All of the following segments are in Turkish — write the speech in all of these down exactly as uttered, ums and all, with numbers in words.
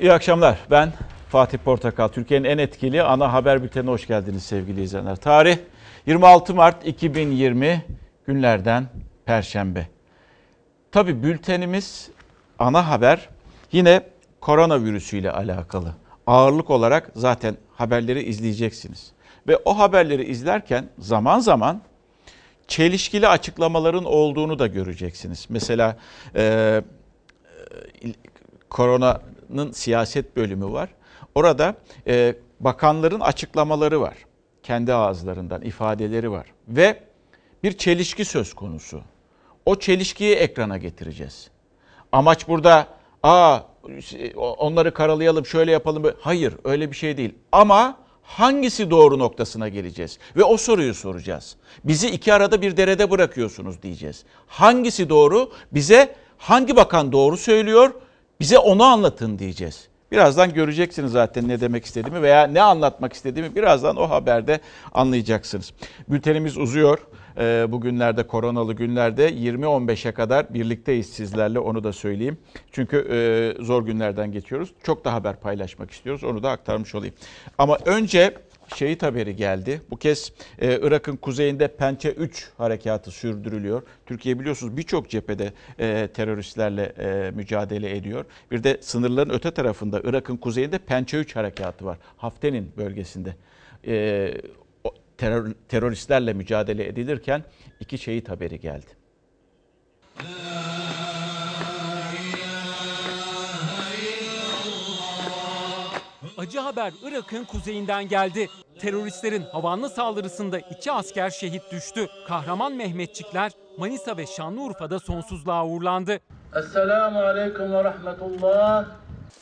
İyi akşamlar. Ben Fatih Portakal. Türkiye'nin en etkili ana haber bültenine hoş geldiniz sevgili izleyenler. Tarih yirmi altı Mart iki bin yirmi, günlerden Perşembe. Tabii bültenimiz, ana haber yine koronavirüsüyle alakalı. Ağırlık olarak zaten haberleri izleyeceksiniz. Ve o haberleri izlerken zaman zaman çelişkili açıklamaların olduğunu da göreceksiniz. Mesela e, koronanın siyaset bölümü var. Orada e, bakanların açıklamaları var. Kendi ağızlarından ifadeleri var. Ve bir çelişki söz konusu. O çelişkiyi ekrana getireceğiz. Amaç burada, aa onları karalayalım, şöyle yapalım. Hayır, öyle bir şey değil. Ama hangisi doğru noktasına geleceğiz ve o soruyu soracağız. Bizi iki arada bir derede bırakıyorsunuz diyeceğiz. Hangisi doğru? Bize hangi bakan doğru söylüyor? Bize onu anlatın diyeceğiz. Birazdan göreceksiniz zaten ne demek istediğimi veya ne anlatmak istediğimi birazdan o haberde anlayacaksınız. Bültenimiz uzuyor. Bugünlerde, koronalı günlerde yirmi on beşe kadar birlikteyiz sizlerle, onu da söyleyeyim. Çünkü zor günlerden geçiyoruz. Çok da haber paylaşmak istiyoruz. Onu da aktarmış olayım. Ama önce şehit haberi geldi. Bu kez Irak'ın kuzeyinde Pençe üç harekatı sürdürülüyor. Türkiye biliyorsunuz birçok cephede teröristlerle mücadele ediyor. Bir de sınırların öte tarafında, Irak'ın kuzeyinde Pençe üç harekatı var. Haftenin bölgesinde. Terör, teröristlerle mücadele edilirken iki şehit haberi geldi. Acı haber Irak'ın kuzeyinden geldi. Teröristlerin havanlı saldırısında iki asker şehit düştü. Kahraman Mehmetçikler Manisa ve Şanlıurfa'da sonsuzluğa uğurlandı. Esselamu aleyküm ve rahmetullah.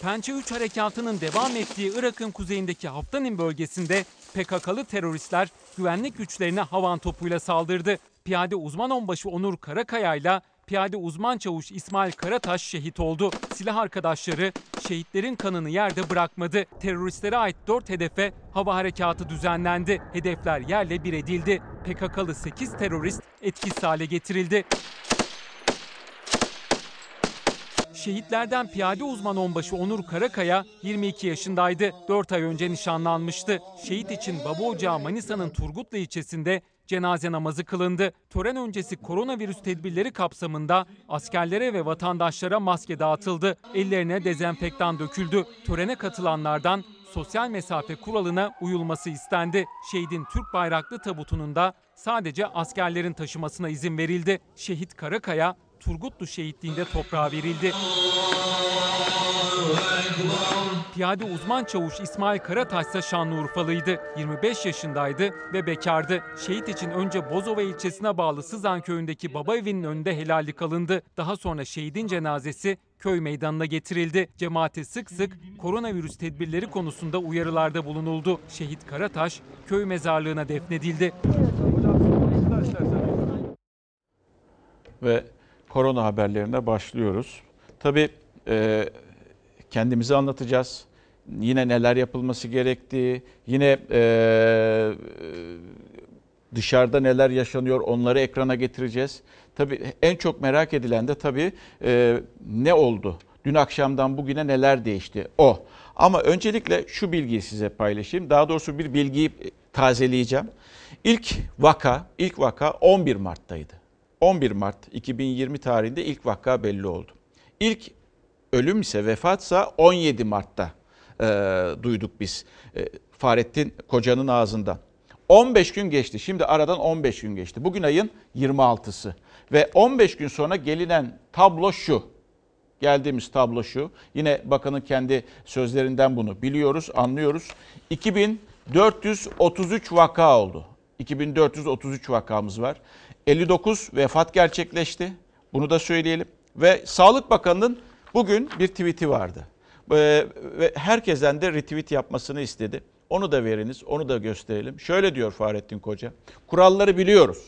Pençe üç harekatının devam ettiği Irak'ın kuzeyindeki Haftanin bölgesinde P K K'lı teröristler güvenlik güçlerine havan topuyla saldırdı. Piyade uzman onbaşı Onur Karakaya ile piyade uzman çavuş İsmail Karataş şehit oldu. Silah arkadaşları şehitlerin kanını yerde bırakmadı. Teröristlere ait dört hedefe hava harekatı düzenlendi. Hedefler yerle bir edildi. P K K'lı sekiz terörist etkisiz hale getirildi. Şehitlerden piyade uzman onbaşı Onur Karakaya yirmi iki yaşındaydı. dört ay önce nişanlanmıştı. Şehit için baba ocağı Manisa'nın Turgutlu ilçesinde cenaze namazı kılındı. Tören öncesi koronavirüs tedbirleri kapsamında askerlere ve vatandaşlara maske dağıtıldı. Ellerine dezenfektan döküldü. Törene katılanlardan sosyal mesafe kuralına uyulması istendi. Şehidin Türk bayraklı tabutunun da sadece askerlerin taşımasına izin verildi. Şehit Karakaya Turgutlu şehitliğinde toprağa verildi. Piyade uzman çavuş İsmail Karataş ise Şanlıurfalıydı. yirmi beş yaşındaydı ve bekardı. Şehit için önce Bozova ilçesine bağlı Sızan köyündeki baba evinin önünde helallik alındı. Daha sonra şehidin cenazesi köy meydanına getirildi. Cemaate sık sık koronavirüs tedbirleri konusunda uyarılarda bulunuldu. Şehit Karataş köy mezarlığına defnedildi. Ve korona haberlerine başlıyoruz. Tabii e, kendimizi anlatacağız. Yine neler yapılması gerektiği, yine e, dışarıda neler yaşanıyor, onları ekrana getireceğiz. Tabii en çok merak edilen de tabii e, ne oldu? Dün akşamdan bugüne neler değişti? O. Ama öncelikle şu bilgiyi size paylaşayım. Daha doğrusu bir bilgiyi tazeleyeceğim. İlk vaka, ilk vaka on bir Mart'taydı. on bir Mart iki bin yirmi tarihinde ilk vaka belli oldu. İlk ölüm ise, vefatsa on yedi Mart'ta e, duyduk biz e, Fahrettin Koca'nın ağzından. on beş gün geçti. Şimdi aradan on beş gün geçti. Bugün ayın yirmi altısı ve on beş gün sonra gelinen tablo şu. Geldiğimiz tablo şu. Yine bakanın kendi sözlerinden bunu biliyoruz, anlıyoruz. iki bin dört yüz otuz üç vaka oldu. iki bin dört yüz otuz üç vakamız var. elli dokuz vefat gerçekleşti. Bunu da söyleyelim. Ve Sağlık Bakanı'nın bugün bir tweet'i vardı. Ee, ve herkesten de retweet yapmasını istedi. Onu da veriniz, onu da gösterelim. Şöyle diyor Fahrettin Koca. Kuralları biliyoruz.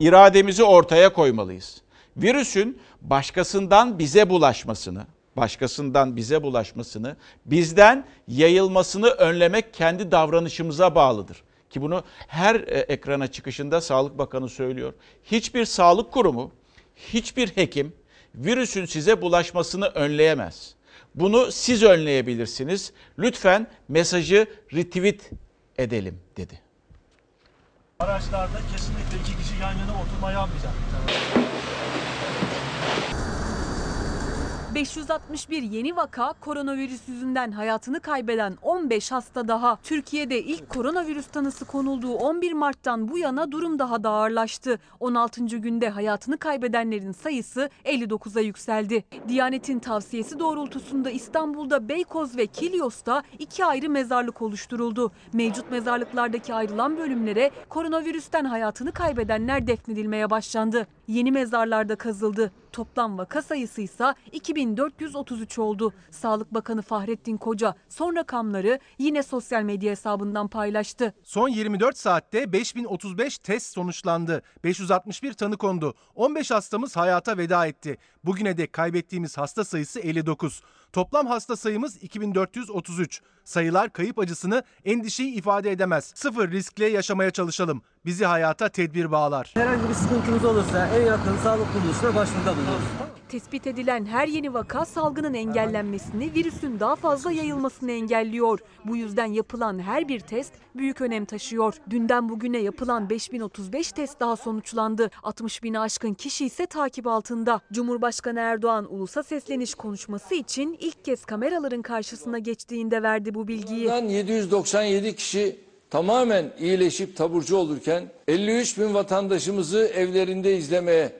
İrademizi ortaya koymalıyız. Virüsün başkasından bize bulaşmasını, başkasından bize bulaşmasını, bizden yayılmasını önlemek kendi davranışımıza bağlıdır. Ki bunu her ekrana çıkışında Sağlık Bakanı söylüyor. Hiçbir sağlık kurumu, hiçbir hekim virüsün size bulaşmasını önleyemez. Bunu siz önleyebilirsiniz. Lütfen mesajı retweet edelim dedi. Araçlarda kesinlikle iki kişi yan yana oturma yapmayacak. beş yüz altmış bir yeni vaka, koronavirüs yüzünden hayatını kaybeden on beş hasta daha. Türkiye'de ilk koronavirüs tanısı konulduğu on bir Mart'tan bu yana durum daha da ağırlaştı. on altıncı günde hayatını kaybedenlerin sayısı elli dokuza yükseldi. Diyanet'in tavsiyesi doğrultusunda İstanbul'da Beykoz ve Kilyos'ta iki ayrı mezarlık oluşturuldu. Mevcut mezarlıklardaki ayrılan bölümlere koronavirüsten hayatını kaybedenler defnedilmeye başlandı. Yeni mezarlarda kazıldı. Toplam vaka sayısı ise iki bin dört yüz otuz üç oldu. Sağlık Bakanı Fahrettin Koca son rakamları yine sosyal medya hesabından paylaştı. Son yirmi dört saatte beş bin otuz beş test sonuçlandı. beş yüz altmış bir tanı kondu. on beş hastamız hayata veda etti. Bugüne dek kaybettiğimiz hasta sayısı elli dokuz. Toplam hasta sayımız iki bin dört yüz otuz üç. Sayılar kayıp acısını, endişeyi ifade edemez. Sıfır riskle yaşamaya çalışalım. Bizi hayata tedbir bağlar. Herhangi bir sıkıntınız olursa en yakın sağlık kuruluşuna başvuruda bulunuruz. Tespit edilen her yeni vaka salgının engellenmesini, virüsün daha fazla yayılmasını engelliyor. Bu yüzden yapılan her bir test büyük önem taşıyor. Dünden bugüne yapılan beş bin otuz beş test daha sonuçlandı. altmış bini aşkın kişi ise takip altında. Cumhurbaşkanı Erdoğan ulusa sesleniş konuşması için ilk kez kameraların karşısına geçtiğinde verdi bu bilgiyi. yedi yüz doksan yedi kişi tamamen iyileşip taburcu olurken elli üç bin vatandaşımızı evlerinde izlemeye,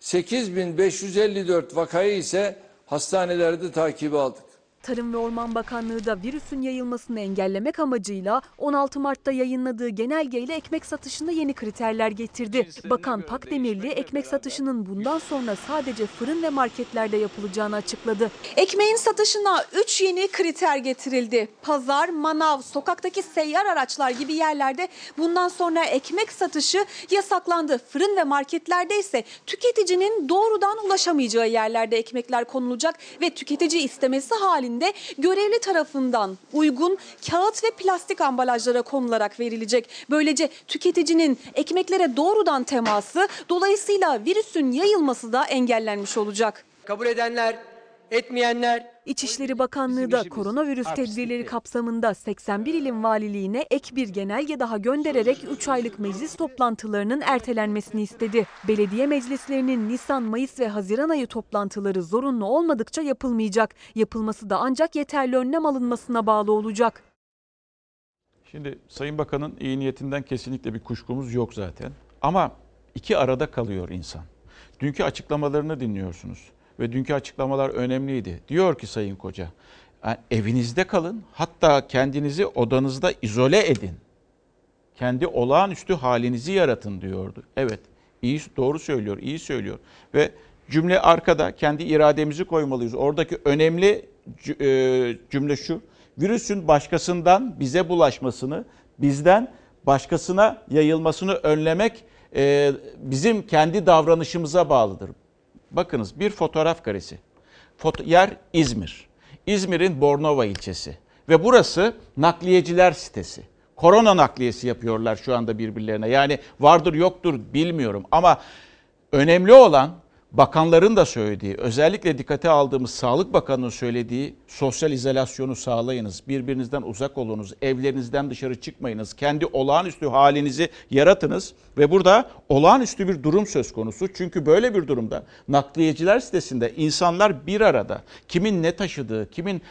sekiz bin beş yüz elli dört vakayı ise hastanelerde takibe aldık. Tarım ve Orman Bakanlığı da virüsün yayılmasını engellemek amacıyla on altı Mart'ta yayınladığı genelgeyle ekmek satışına yeni kriterler getirdi. Bakan Pakdemirli ekmek satışının bundan sonra sadece fırın ve marketlerde yapılacağını açıkladı. Ekmeğin satışına üç yeni kriter getirildi. Pazar, manav, sokaktaki seyyar araçlar gibi yerlerde bundan sonra ekmek satışı yasaklandı. Fırın ve marketlerde ise tüketicinin doğrudan ulaşamayacağı yerlerde ekmekler konulacak ve tüketici istemesi halinde de görevli tarafından uygun kağıt ve plastik ambalajlara konularak verilecek. Böylece tüketicinin ekmeklere doğrudan teması, dolayısıyla virüsün yayılması da engellenmiş olacak. Kabul edenler, etmeyenler. İçişleri Bakanlığı da koronavirüs tedbirleri kapsamında seksen bir ilin valiliğine ek bir genelge daha göndererek üç aylık meclis toplantılarının ertelenmesini istedi. Belediye meclislerinin Nisan, Mayıs ve Haziran ayı toplantıları zorunlu olmadıkça yapılmayacak. Yapılması da ancak yeterli önlem alınmasına bağlı olacak. Şimdi Sayın Bakan'ın iyi niyetinden kesinlikle bir kuşkumuz yok zaten. Ama iki arada kalıyor insan. Dünkü açıklamalarını dinliyorsunuz. Ve dünkü açıklamalar önemliydi. Diyor ki Sayın Koca, yani evinizde kalın, hatta kendinizi odanızda izole edin. Kendi olağanüstü halinizi yaratın diyordu. Evet, iyi, doğru söylüyor, iyi söylüyor. Ve cümle arkada, kendi irademizi koymalıyız. Oradaki önemli cümle şu, virüsün başkasından bize bulaşmasını, bizden başkasına yayılmasını önlemek bizim kendi davranışımıza bağlıdır. Bakınız bir fotoğraf karesi. Foto- yer İzmir. İzmir'in Bornova ilçesi. Ve burası nakliyeciler sitesi. Korona nakliyesi yapıyorlar şu anda birbirlerine. Yani vardır yoktur bilmiyorum. Ama önemli olan bakanların da söylediği, özellikle dikkate aldığımız Sağlık Bakanı'nın söylediği sosyal izolasyonu sağlayınız. Birbirinizden uzak olunuz. Evlerinizden dışarı çıkmayınız. Kendi olağanüstü halinizi yaratınız. Ve burada olağanüstü bir durum söz konusu. Çünkü böyle bir durumda nakliyeciler sitesinde insanlar bir arada, kimin ne taşıdığı, kimin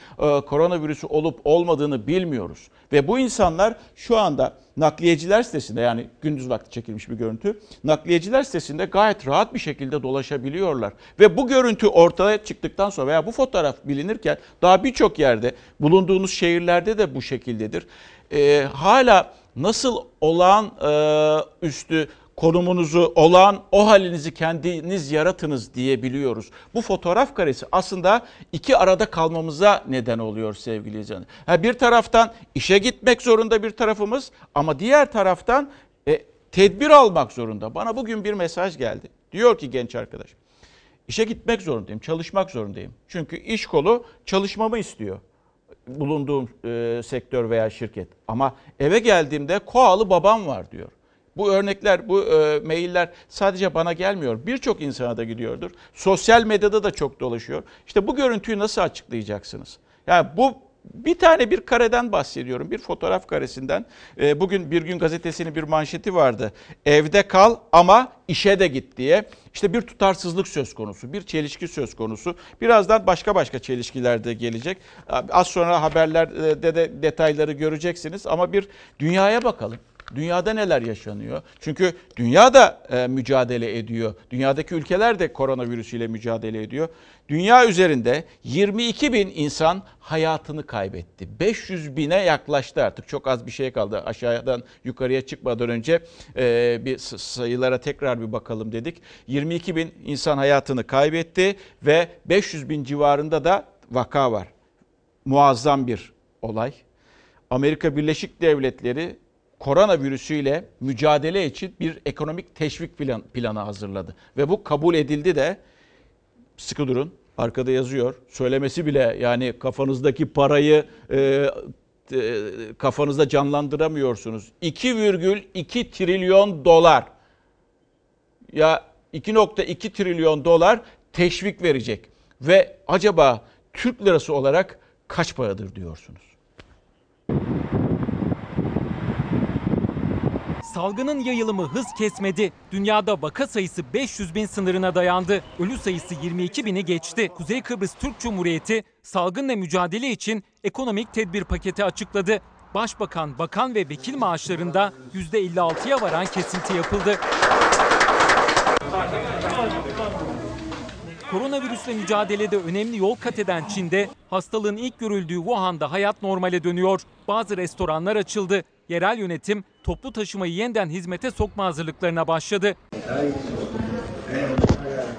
koronavirüsü olup olmadığını bilmiyoruz. Ve bu insanlar şu anda nakliyeciler sitesinde, yani gündüz vakti çekilmiş bir görüntü, nakliyeciler sitesinde gayet rahat bir şekilde dolaşabiliyorlar. Ve bu görüntü ortaya çıktıktan sonra veya bu fotoğraf bilinirken daha birçok yerde, bulunduğunuz şehirlerde de bu şekildedir. Ee, hala nasıl olağan e, üstü konumunuzu, olağan o halinizi kendiniz yaratınız diyebiliyoruz. Bu fotoğraf karesi aslında iki arada kalmamıza neden oluyor sevgili izleyenler. Ha, bir taraftan işe gitmek zorunda bir tarafımız ama diğer taraftan e, tedbir almak zorunda. Bana bugün bir mesaj geldi. Diyor ki genç arkadaş, işe gitmek zorundayım, çalışmak zorundayım. Çünkü iş kolu çalışmamı istiyor. Bulunduğum e, sektör veya şirket. Ama eve geldiğimde koalı babam var diyor. Bu örnekler, bu e, mailler sadece bana gelmiyor. Birçok insana da gidiyordur. Sosyal medyada da çok dolaşıyor. İşte bu görüntüyü nasıl açıklayacaksınız? Yani bu bir tane bir kareden bahsediyorum. Bir fotoğraf karesinden. E, bugün Bir Gün Gazetesi'nin bir manşeti vardı. Evde kal ama işe de git diye. İşte bir tutarsızlık söz konusu, bir çelişki söz konusu. Birazdan başka başka çelişkiler de gelecek. Az sonra haberlerde de detayları göreceksiniz. Ama bir dünyaya bakalım. Dünyada neler yaşanıyor? Çünkü dünya da e, mücadele ediyor. Dünyadaki ülkeler de koronavirüsüyle mücadele ediyor. Dünya üzerinde yirmi iki bin insan hayatını kaybetti. beş yüz bine yaklaştı artık. Çok az bir şey kaldı. Aşağıdan yukarıya çıkmadan önce e, bir sayılara tekrar bir bakalım dedik. yirmi iki bin insan hayatını kaybetti ve beş yüz bin civarında da vaka var. Muazzam bir olay. Amerika Birleşik Devletleri koronavirüsüyle mücadele için bir ekonomik teşvik plan, planı hazırladı. Ve bu kabul edildi de, sıkı durun, arkada yazıyor. Söylemesi bile, yani kafanızdaki parayı e, e, kafanızda canlandıramıyorsunuz. iki virgül iki trilyon dolar. Ya iki virgül iki trilyon dolar teşvik verecek. Ve acaba Türk lirası olarak kaç paradır diyorsunuz? Salgının yayılımı hız kesmedi. Dünyada vaka sayısı beş yüz bin sınırına dayandı. Ölü sayısı yirmi iki bini geçti. Kuzey Kıbrıs Türk Cumhuriyeti salgınla mücadele için ekonomik tedbir paketi açıkladı. Başbakan, bakan ve vekil maaşlarında yüzde elli altıya varan kesinti yapıldı. Koronavirüsle mücadelede önemli yol kat eden Çin'de hastalığın ilk görüldüğü Wuhan'da hayat normale dönüyor. Bazı restoranlar açıldı. Yerel yönetim toplu taşımayı yeniden hizmete sokma hazırlıklarına başladı.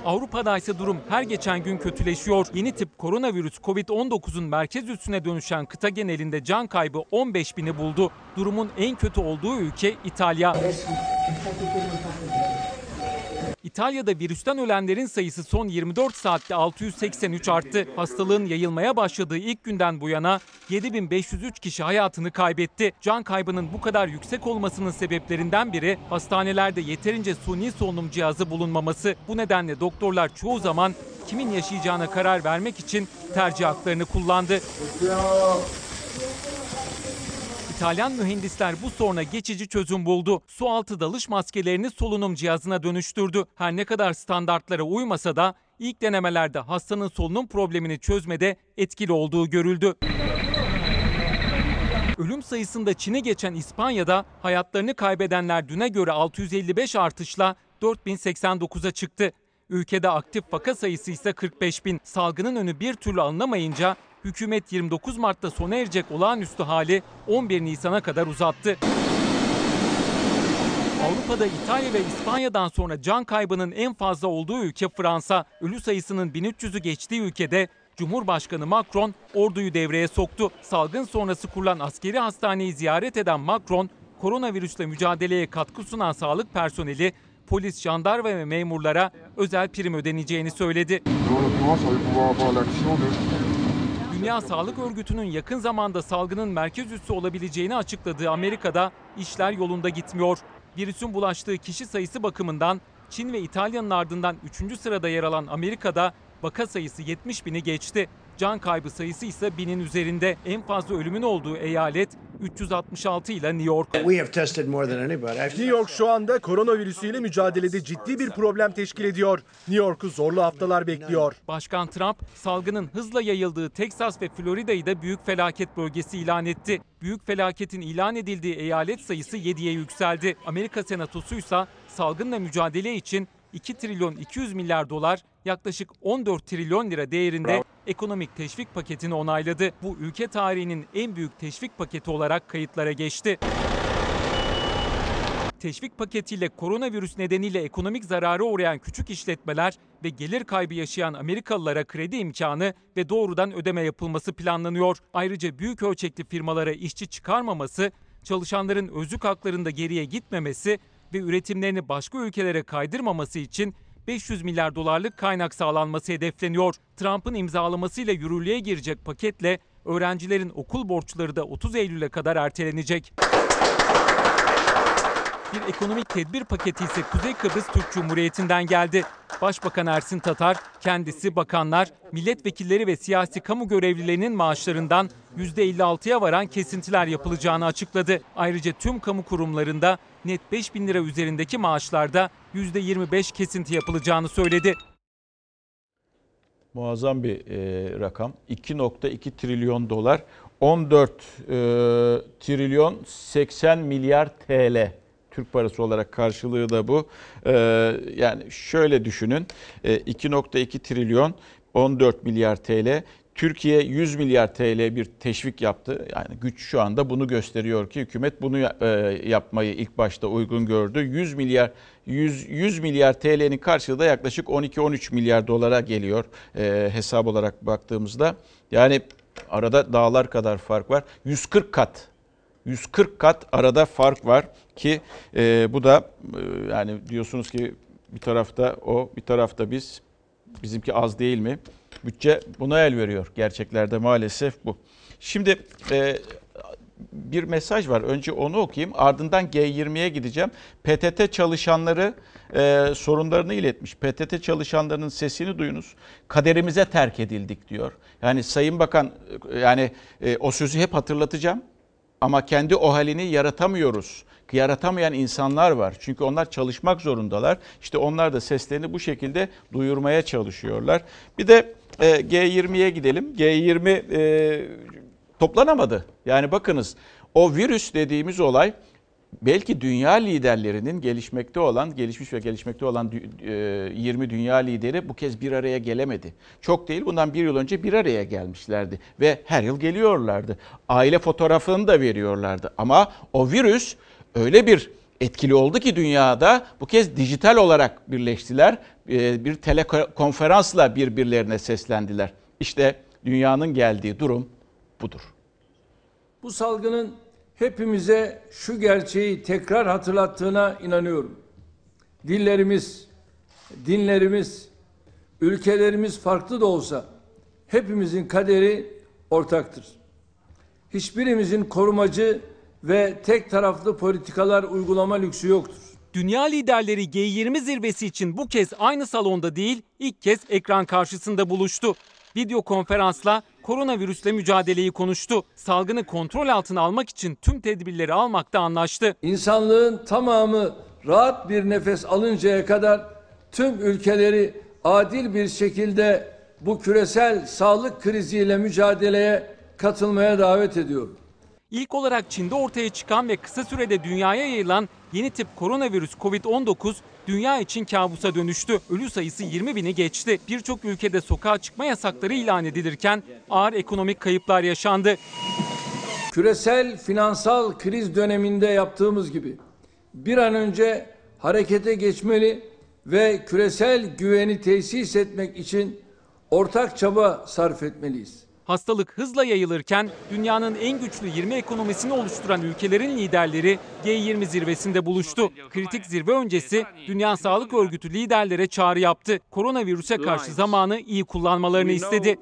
Avrupa'da ise durum her geçen gün kötüleşiyor. Yeni tip koronavirüs kovid on dokuzun merkez üssüne dönüşen kıta genelinde can kaybı on beş bini buldu. Durumun en kötü olduğu ülke İtalya. İtalya'da virüsten ölenlerin sayısı son yirmi dört saatte altı yüz seksen üç arttı. Hastalığın yayılmaya başladığı ilk günden bu yana yedi bin beş yüz üç kişi hayatını kaybetti. Can kaybının bu kadar yüksek olmasının sebeplerinden biri hastanelerde yeterince suni solunum cihazı bulunmaması. Bu nedenle doktorlar çoğu zaman kimin yaşayacağına karar vermek için tercih haklarını kullandı. İtalyan mühendisler bu soruna geçici çözüm buldu. Su altı dalış maskelerini solunum cihazına dönüştürdü. Her ne kadar standartlara uymasa da ilk denemelerde hastanın solunum problemini çözmede etkili olduğu görüldü. Ölüm sayısında Çin'i geçen İspanya'da hayatlarını kaybedenler düne göre altı yüz elli beş artışla dört bin seksen dokuza çıktı. Ülkede aktif vaka sayısı ise kırk beş bin. Salgının önü bir türlü alınamayınca hükümet yirmi dokuz Mart'ta sona erecek olağanüstü hali on bir Nisan'a kadar uzattı. Avrupa'da İtalya ve İspanya'dan sonra can kaybının en fazla olduğu ülke Fransa. Ölü sayısının bin üç yüzü geçtiği ülkede Cumhurbaşkanı Macron orduyu devreye soktu. Salgın sonrası kurulan askeri hastaneyi ziyaret eden Macron, koronavirüsle mücadeleye katkı sunan sağlık personeli, polis, jandarma ve memurlara özel prim ödeneceğini söyledi. Dünya Sağlık Örgütü'nün yakın zamanda salgının merkez üssü olabileceğini açıkladığı Amerika'da işler yolunda gitmiyor. Virüsün bulaştığı kişi sayısı bakımından Çin ve İtalya'nın ardından üçüncü sırada yer alan Amerika'da vaka sayısı yetmiş bini geçti. Can kaybı sayısı ise binin üzerinde. En fazla ölümün olduğu eyalet üç yüz altmış altı ile New York. New York şu anda koronavirüsüyle mücadelede ciddi bir problem teşkil ediyor. New York'u zorlu haftalar bekliyor. Başkan Trump, salgının hızla yayıldığı Teksas ve Florida'yı da büyük felaket bölgesi ilan etti. Büyük felaketin ilan edildiği eyalet sayısı yediye yükseldi. Amerika Senatosu'ysa salgınla mücadele için iki trilyon iki yüz milyar dolar, yaklaşık on dört trilyon lira değerinde Bravo. ekonomik teşvik paketini onayladı. Bu ülke tarihinin en büyük teşvik paketi olarak kayıtlara geçti. Teşvik paketiyle koronavirüs nedeniyle ekonomik zarara uğrayan küçük işletmeler ve gelir kaybı yaşayan Amerikalılara kredi imkanı ve doğrudan ödeme yapılması planlanıyor. Ayrıca büyük ölçekli firmalara işçi çıkarmaması, çalışanların özlük haklarında geriye gitmemesi ve üretimlerini başka ülkelere kaydırmaması için beş yüz milyar dolarlık kaynak sağlanması hedefleniyor. Trump'ın imzalamasıyla yürürlüğe girecek paketle öğrencilerin okul borçları da otuz Eylül'e kadar ertelenecek. bir ekonomik tedbir paketi ise Kuzey Kıbrıs Türk Cumhuriyeti'nden geldi. Başbakan Ersin Tatar, kendisi, bakanlar, milletvekilleri ve siyasi kamu görevlilerinin maaşlarından yüzde elli altıya varan kesintiler yapılacağını açıkladı. Ayrıca tüm kamu kurumlarında net beş bin lira üzerindeki maaşlarda yüzde yirmi beş kesinti yapılacağını söyledi. Muazzam bir e, rakam. iki nokta iki trilyon dolar, on dört trilyon seksen milyar T L Türk parası olarak karşılığı da bu. E, yani şöyle düşünün, e, iki nokta iki trilyon on dört milyar T L. Türkiye yüz milyar T L bir teşvik yaptı. Yani güç şu anda bunu gösteriyor ki hükümet bunu yapmayı ilk başta uygun gördü. yüz milyar yüz milyar T L'nin karşılığı da yaklaşık on iki on üç milyar dolara geliyor e, hesap olarak baktığımızda. Yani arada dağlar kadar fark var. yüz kırk kat arada fark var ki e, bu da e, yani diyorsunuz ki bir tarafta o, bir tarafta biz. Bizimki az değil mi? Bütçe buna el veriyor. Gerçeklerde maalesef bu. Şimdi e, bir mesaj var. Önce onu okuyayım. Ardından G yirmiye gideceğim. P T T çalışanları e, sorunlarını iletmiş. P T T çalışanlarının sesini duyunuz. Kaderimize terk edildik diyor. Yani Sayın Bakan, yani e, o sözü hep hatırlatacağım. Ama kendi o halini yaratamıyoruz. Yaratamayan insanlar var. Çünkü onlar çalışmak zorundalar. İşte onlar da seslerini bu şekilde duyurmaya çalışıyorlar. Bir de G yirmiye gidelim. G yirmi e, toplanamadı. Yani bakınız, o virüs dediğimiz olay belki dünya liderlerinin gelişmekte olan, gelişmiş ve gelişmekte olan yirmi dünya lideri bu kez bir araya gelemedi. Çok değil, bundan bir yıl önce bir araya gelmişlerdi ve her yıl geliyorlardı. Aile fotoğrafını da veriyorlardı ama o virüs öyle bir etkili oldu ki dünyada bu kez dijital olarak birleştiler. Bir telekonferansla birbirlerine seslendiler. İşte dünyanın geldiği durum budur. Bu salgının hepimize şu gerçeği tekrar hatırlattığına inanıyorum. Dillerimiz, dinlerimiz, ülkelerimiz farklı da olsa hepimizin kaderi ortaktır. Hiçbirimizin korumacı ve tek taraflı politikalar uygulama lüksü yoktur. Dünya liderleri G yirmi zirvesi için bu kez aynı salonda değil, ilk kez ekran karşısında buluştu. Video konferansla koronavirüsle mücadeleyi konuştu. Salgını kontrol altına almak için tüm tedbirleri almakta anlaştı. İnsanlığın tamamı rahat bir nefes alıncaya kadar tüm ülkeleri adil bir şekilde bu küresel sağlık kriziyle mücadeleye katılmaya davet ediyorum. İlk olarak Çin'de ortaya çıkan ve kısa sürede dünyaya yayılan yeni tip koronavirüs kovid on dokuz dünya için kabusa dönüştü. Ölü sayısı yirmi bini geçti. Birçok ülkede sokağa çıkma yasakları ilan edilirken ağır ekonomik kayıplar yaşandı. Küresel finansal kriz döneminde yaptığımız gibi bir an önce harekete geçmeli ve küresel güveni tesis etmek için ortak çaba sarf etmeliyiz. Hastalık hızla yayılırken dünyanın en güçlü yirmi ekonomisini oluşturan ülkelerin liderleri G yirmi zirvesinde buluştu. Kritik zirve öncesi Dünya Sağlık Örgütü liderlere çağrı yaptı. Koronavirüse karşı zamanı iyi kullanmalarını istedi.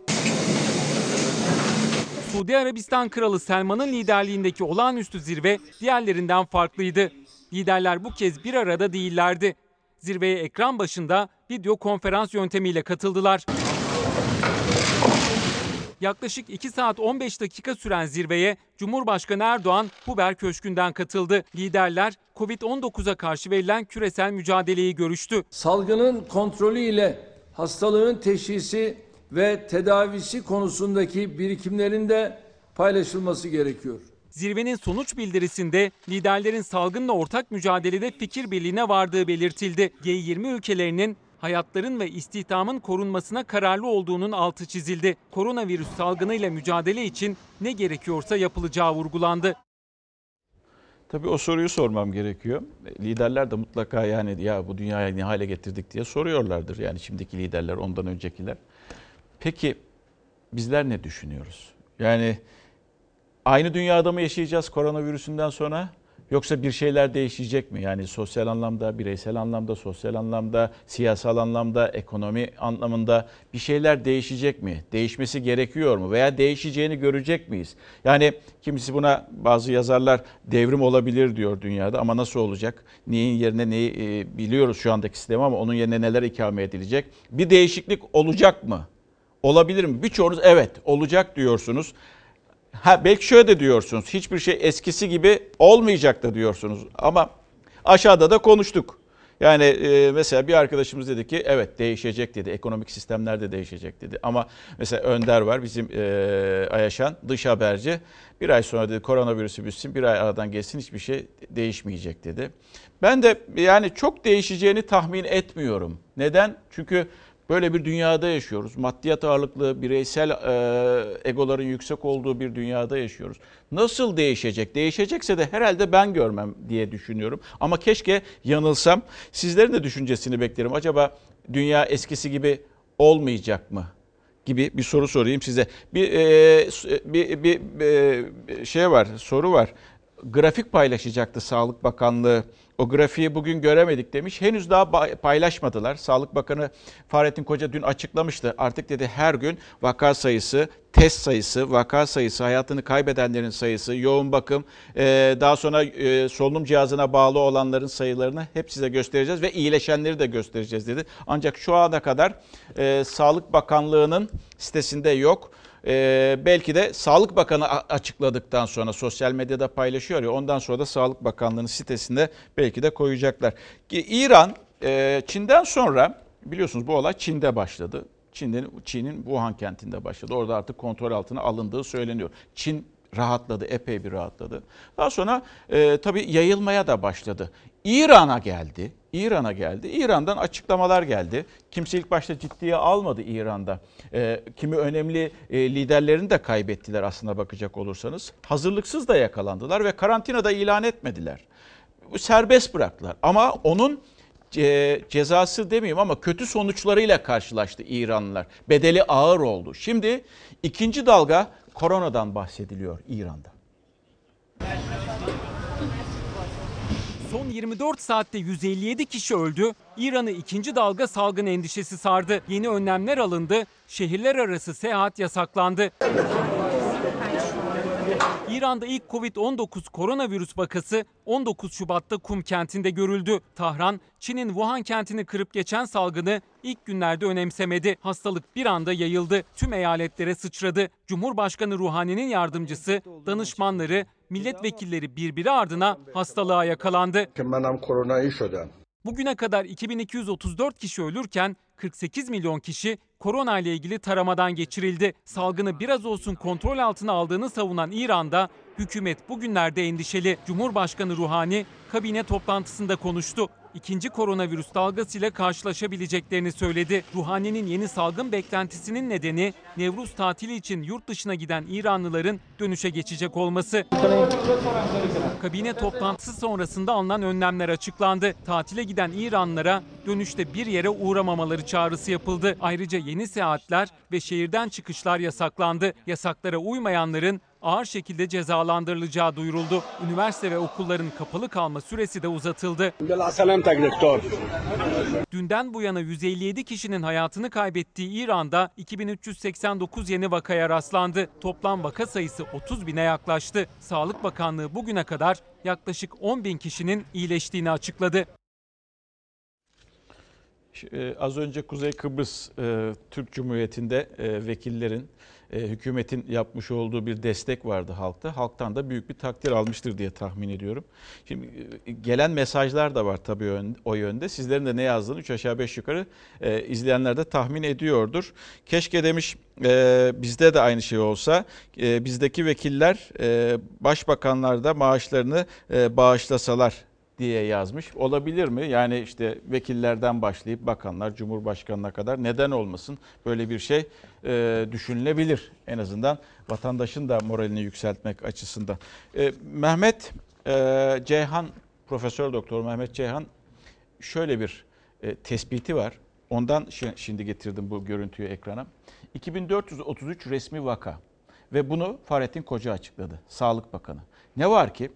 Suudi Arabistan Kralı Selman'ın liderliğindeki olağanüstü zirve diğerlerinden farklıydı. Liderler bu kez bir arada değillerdi. Zirveye ekran başında video konferans yöntemiyle katıldılar. Yaklaşık iki saat on beş dakika süren zirveye Cumhurbaşkanı Erdoğan Huber Köşkü'nden katıldı. Liderler kovid on dokuza karşı verilen küresel mücadeleyi görüştü. Salgının kontrolü ile hastalığın teşhisi ve tedavisi konusundaki birikimlerin de paylaşılması gerekiyor. Zirvenin sonuç bildirisinde liderlerin salgınla ortak mücadelede fikir birliğine vardığı belirtildi. G yirmi ülkelerinin hayatların ve istihdamın korunmasına kararlı olduğunun altı çizildi. Koronavirüs salgınıyla mücadele için ne gerekiyorsa yapılacağı vurgulandı. Tabii o soruyu sormam gerekiyor. Liderler de mutlaka yani ya bu dünyayı ne hale getirdik diye soruyorlardır. Yani şimdiki liderler, ondan öncekiler. Peki bizler ne düşünüyoruz? Yani aynı dünyada mı yaşayacağız koronavirüsünden sonra? Yoksa bir şeyler değişecek mi? Yani sosyal anlamda, bireysel anlamda, sosyal anlamda, siyasal anlamda, ekonomi anlamında bir şeyler değişecek mi? Değişmesi gerekiyor mu? Veya değişeceğini görecek miyiz? Yani kimisi buna, bazı yazarlar devrim olabilir diyor dünyada ama nasıl olacak? Neyin yerine neyi e, biliyoruz şu andaki sistemi ama onun yerine neler ikame edilecek? Bir değişiklik olacak mı? Olabilir mi? Birçoğunuz evet olacak diyorsunuz. Ha, belki şöyle de diyorsunuz, hiçbir şey eskisi gibi olmayacak da diyorsunuz ama aşağıda da konuştuk. Yani e, mesela bir arkadaşımız dedi ki evet değişecek dedi, ekonomik sistemler de değişecek dedi. Ama mesela Önder var bizim e, Ayaşan, dış haberci, bir ay sonra dedi koronavirüsü bitsin, bir ay aradan geçsin, hiçbir şey değişmeyecek dedi. Ben de yani çok değişeceğini tahmin etmiyorum. Neden? Çünkü böyle bir dünyada yaşıyoruz. Maddiyat ağırlıklı, bireysel e, egoların yüksek olduğu bir dünyada yaşıyoruz. Nasıl değişecek? Değişecekse de herhalde ben görmem diye düşünüyorum. Ama keşke yanılsam. Sizlerin de düşüncesini beklerim. Acaba dünya eskisi gibi olmayacak mı? Gibi bir soru sorayım size. Bir, e, bir, bir, bir şey var, soru var. Grafik paylaşacaktı Sağlık Bakanlığı. O grafiği bugün göremedik demiş. Henüz daha paylaşmadılar. Sağlık Bakanı Fahrettin Koca dün açıklamıştı. Artık dedi her gün vaka sayısı, test sayısı, vaka sayısı, hayatını kaybedenlerin sayısı, yoğun bakım, daha sonra solunum cihazına bağlı olanların sayılarını hep size göstereceğiz ve iyileşenleri de göstereceğiz dedi. Ancak şu ana kadar Sağlık Bakanlığı'nın sitesinde yok. Ee, belki de Sağlık Bakanı açıkladıktan sonra sosyal medyada paylaşıyor ya, ondan sonra da Sağlık Bakanlığı'nın sitesinde belki de koyacaklar. İran, e, Çin'den sonra biliyorsunuz bu olay Çin'de başladı. Çin'in, Çin'in Wuhan kentinde başladı. Orada artık kontrol altına alındığı söyleniyor. Çin rahatladı, epey bir rahatladı. Daha sonra e, tabii yayılmaya da başladı. İran'a geldi, İran'a geldi. İran'dan açıklamalar geldi. Kimse ilk başta ciddiye almadı İran'da. E, kimi önemli e, liderlerini de kaybettiler aslına bakacak olursanız. Hazırlıksız da yakalandılar ve karantinada ilan etmediler. Serbest bıraktılar ama onun ce, cezası demeyeyim ama kötü sonuçlarıyla karşılaştı İranlılar. Bedeli ağır oldu. Şimdi ikinci dalga koronadan bahsediliyor İran'da. Son yirmi dört saatte yüz elli yedi kişi öldü, İran'ı ikinci dalga salgın endişesi sardı. Yeni önlemler alındı, şehirler arası seyahat yasaklandı. İran'da ilk kovid on dokuz koronavirüs vakası on dokuz Şubat'ta Kum kentinde görüldü. Tahran, Çin'in Wuhan kentini kırıp geçen salgını ilk günlerde önemsemedi. Hastalık bir anda yayıldı, tüm eyaletlere sıçradı. Cumhurbaşkanı Ruhani'nin yardımcısı, danışmanları, milletvekilleri birbiri ardına hastalığa yakalandı. Bugüne kadar iki bin iki yüz otuz dört kişi ölürken kırk sekiz milyon kişi korona ile ilgili taramadan geçirildi. Salgını biraz olsun kontrol altına aldığını savunan İran'da hükümet bugünlerde endişeli. Cumhurbaşkanı Ruhani kabine toplantısında konuştu. İkinci koronavirüs dalgasıyla karşılaşabileceklerini söyledi. Ruhani'nin yeni salgın beklentisinin nedeni Nevruz tatili için yurt dışına giden İranlıların dönüşe geçecek olması. Kabine toplantısı sonrasında alınan önlemler açıklandı. Tatile giden İranlılara dönüşte bir yere uğramamaları çağrısı yapıldı. Ayrıca yeni seyahatler ve şehirden çıkışlar yasaklandı. Yasaklara uymayanların ağır şekilde cezalandırılacağı duyuruldu. Üniversite ve okulların kapalı kalma süresi de uzatıldı. Dünden bu yana yüz elli yedi kişinin hayatını kaybettiği İran'da iki bin üç yüz seksen dokuz yeni vakaya rastlandı. Toplam vaka sayısı otuz bine yaklaştı. Sağlık Bakanlığı bugüne kadar yaklaşık on bin kişinin iyileştiğini açıkladı. Az önce Kuzey Kıbrıs Türk Cumhuriyeti'nde vekillerin, hükümetin yapmış olduğu bir destek vardı halkta. Halktan da büyük bir takdir almıştır diye tahmin ediyorum. Şimdi gelen mesajlar da var tabii o yönde. Sizlerin de ne yazdığını üç aşağı beş yukarı izleyenler de tahmin ediyordur. Keşke demiş bizde de aynı şey olsa. Bizdeki vekiller başbakanlar da maaşlarını bağışlasalar diye yazmış. Olabilir mi? Yani işte vekillerden başlayıp bakanlar, cumhurbaşkanına kadar neden olmasın? Böyle bir şey e, düşünülebilir. En azından vatandaşın da moralini yükseltmek açısından. E, Mehmet e, Ceyhan, Profesör Doktor Mehmet Ceyhan şöyle bir e, tespiti var. Ondan şimdi getirdim bu görüntüyü ekrana. iki bin dört yüz otuz üç resmi vaka ve bunu Fahrettin Koca açıkladı, Sağlık Bakanı. Ne var ki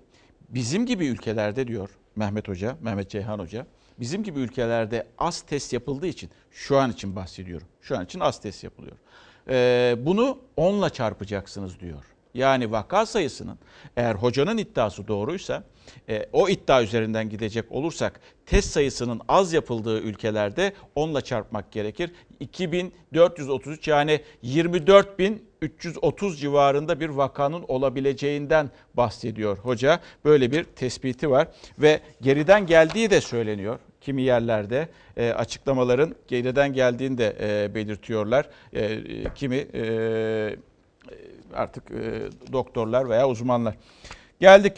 bizim gibi ülkelerde diyor Mehmet Hoca, Mehmet Ceyhan Hoca, bizim gibi ülkelerde az test yapıldığı için, şu an için bahsediyorum, şu an için az test yapılıyor. Ee, bunu onla çarpacaksınız diyor. Yani vaka sayısının, eğer hocanın iddiası doğruysa, e, o iddia üzerinden gidecek olursak test sayısının az yapıldığı ülkelerde onla çarpmak gerekir. iki bin dört yüz otuz üç yani yirmi dört bin üç yüz otuz civarında bir vakanın olabileceğinden bahsediyor hoca. Böyle bir tespiti var ve geriden geldiği de söyleniyor. Kimi yerlerde e, açıklamaların geriden geldiğini de e, belirtiyorlar. E, e, kimi e, artık e, doktorlar veya uzmanlar. Geldik.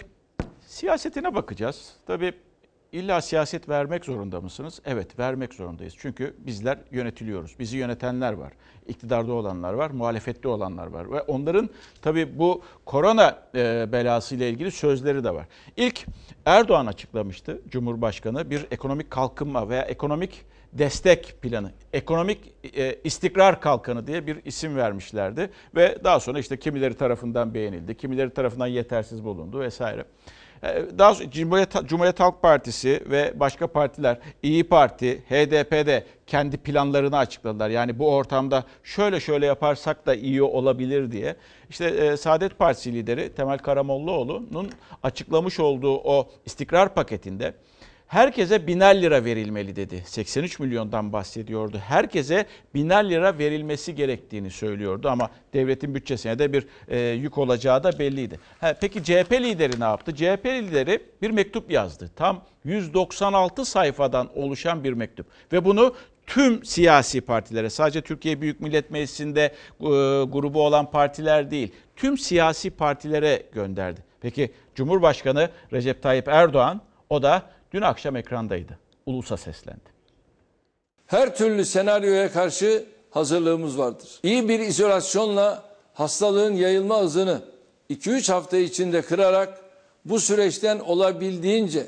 Siyasetine bakacağız. Tabii illa siyaset vermek zorunda mısınız? Evet, vermek zorundayız. Çünkü bizler yönetiliyoruz. Bizi yönetenler var. İktidarda olanlar var, muhalefette olanlar var. Ve onların tabii bu korona e, belasıyla ilgili sözleri de var. İlk Erdoğan açıklamıştı, Cumhurbaşkanı, bir ekonomik kalkınma veya ekonomik destek planı, ekonomik e, istikrar kalkanı diye bir isim vermişlerdi. Ve daha sonra işte kimileri tarafından beğenildi, kimileri tarafından yetersiz bulundu vesaire. Daha sonra Cumhuriyet, Cumhuriyet Halk Partisi ve başka partiler, İYİ Parti, H D P'de kendi planlarını açıkladılar. Yani bu ortamda şöyle şöyle yaparsak da iyi olabilir diye. İşte e, Saadet Partisi lideri Temel Karamollaoğlu'nun açıklamış olduğu o istikrar paketinde herkese biner lira verilmeli dedi. seksen üç milyondan bahsediyordu. Herkese biner lira verilmesi gerektiğini söylüyordu ama devletin bütçesine de bir e, yük olacağı da belliydi. Ha, peki C H P lideri ne yaptı? C H P lideri bir mektup yazdı. Tam yüz doksan altı sayfadan oluşan bir mektup ve bunu tüm siyasi partilere, sadece Türkiye Büyük Millet Meclisi'nde e, grubu olan partiler değil, tüm siyasi partilere gönderdi. Peki Cumhurbaşkanı Recep Tayyip Erdoğan, o da dün akşam ekrandaydı. Ulusa seslendi. Her türlü senaryoya karşı hazırlığımız vardır. İyi bir izolasyonla hastalığın yayılma hızını iki üç hafta içinde kırarak bu süreçten olabildiğince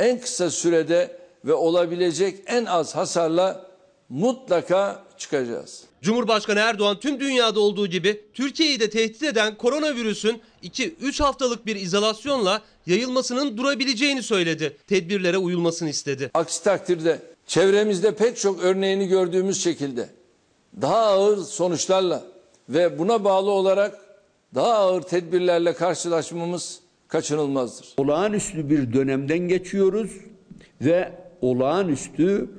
en kısa sürede ve olabilecek en az hasarla mutlaka çıkacağız. Cumhurbaşkanı Erdoğan tüm dünyada olduğu gibi Türkiye'yi de tehdit eden koronavirüsün iki üç haftalık bir izolasyonla yayılmasının durabileceğini söyledi. Tedbirlere uyulmasını istedi. Aksi takdirde çevremizde pek çok örneğini gördüğümüz şekilde daha ağır sonuçlarla ve buna bağlı olarak daha ağır tedbirlerle karşılaşmamız kaçınılmazdır. Olağanüstü bir dönemden geçiyoruz ve olağanüstü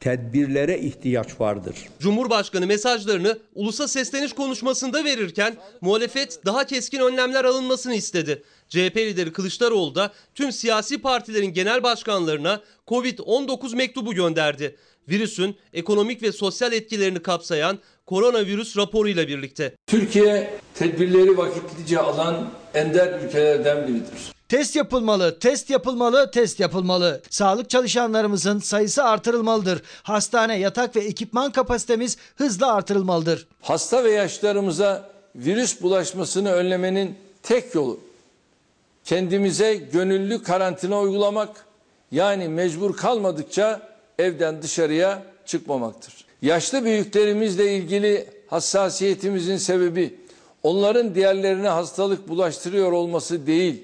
tedbirlere ihtiyaç vardır. Cumhurbaşkanı mesajlarını ulusa sesleniş konuşmasında verirken muhalefet daha keskin önlemler alınmasını istedi. C H P lideri Kılıçdaroğlu da tüm siyasi partilerin genel başkanlarına kovid on dokuz mektubu gönderdi. Virüsün ekonomik ve sosyal etkilerini kapsayan koronavirüs raporuyla birlikte. Türkiye tedbirleri vakitlice alan ender ülkelerden biridir. Test yapılmalı, test yapılmalı, test yapılmalı. Sağlık çalışanlarımızın sayısı artırılmalıdır. Hastane, yatak ve ekipman kapasitemiz hızla artırılmalıdır. Hasta ve yaşlılarımıza virüs bulaşmasını önlemenin tek yolu kendimize gönüllü karantina uygulamak, yani mecbur kalmadıkça evden dışarıya çıkmamaktır. Yaşlı büyüklerimizle ilgili hassasiyetimizin sebebi onların diğerlerine hastalık bulaştırıyor olması değil,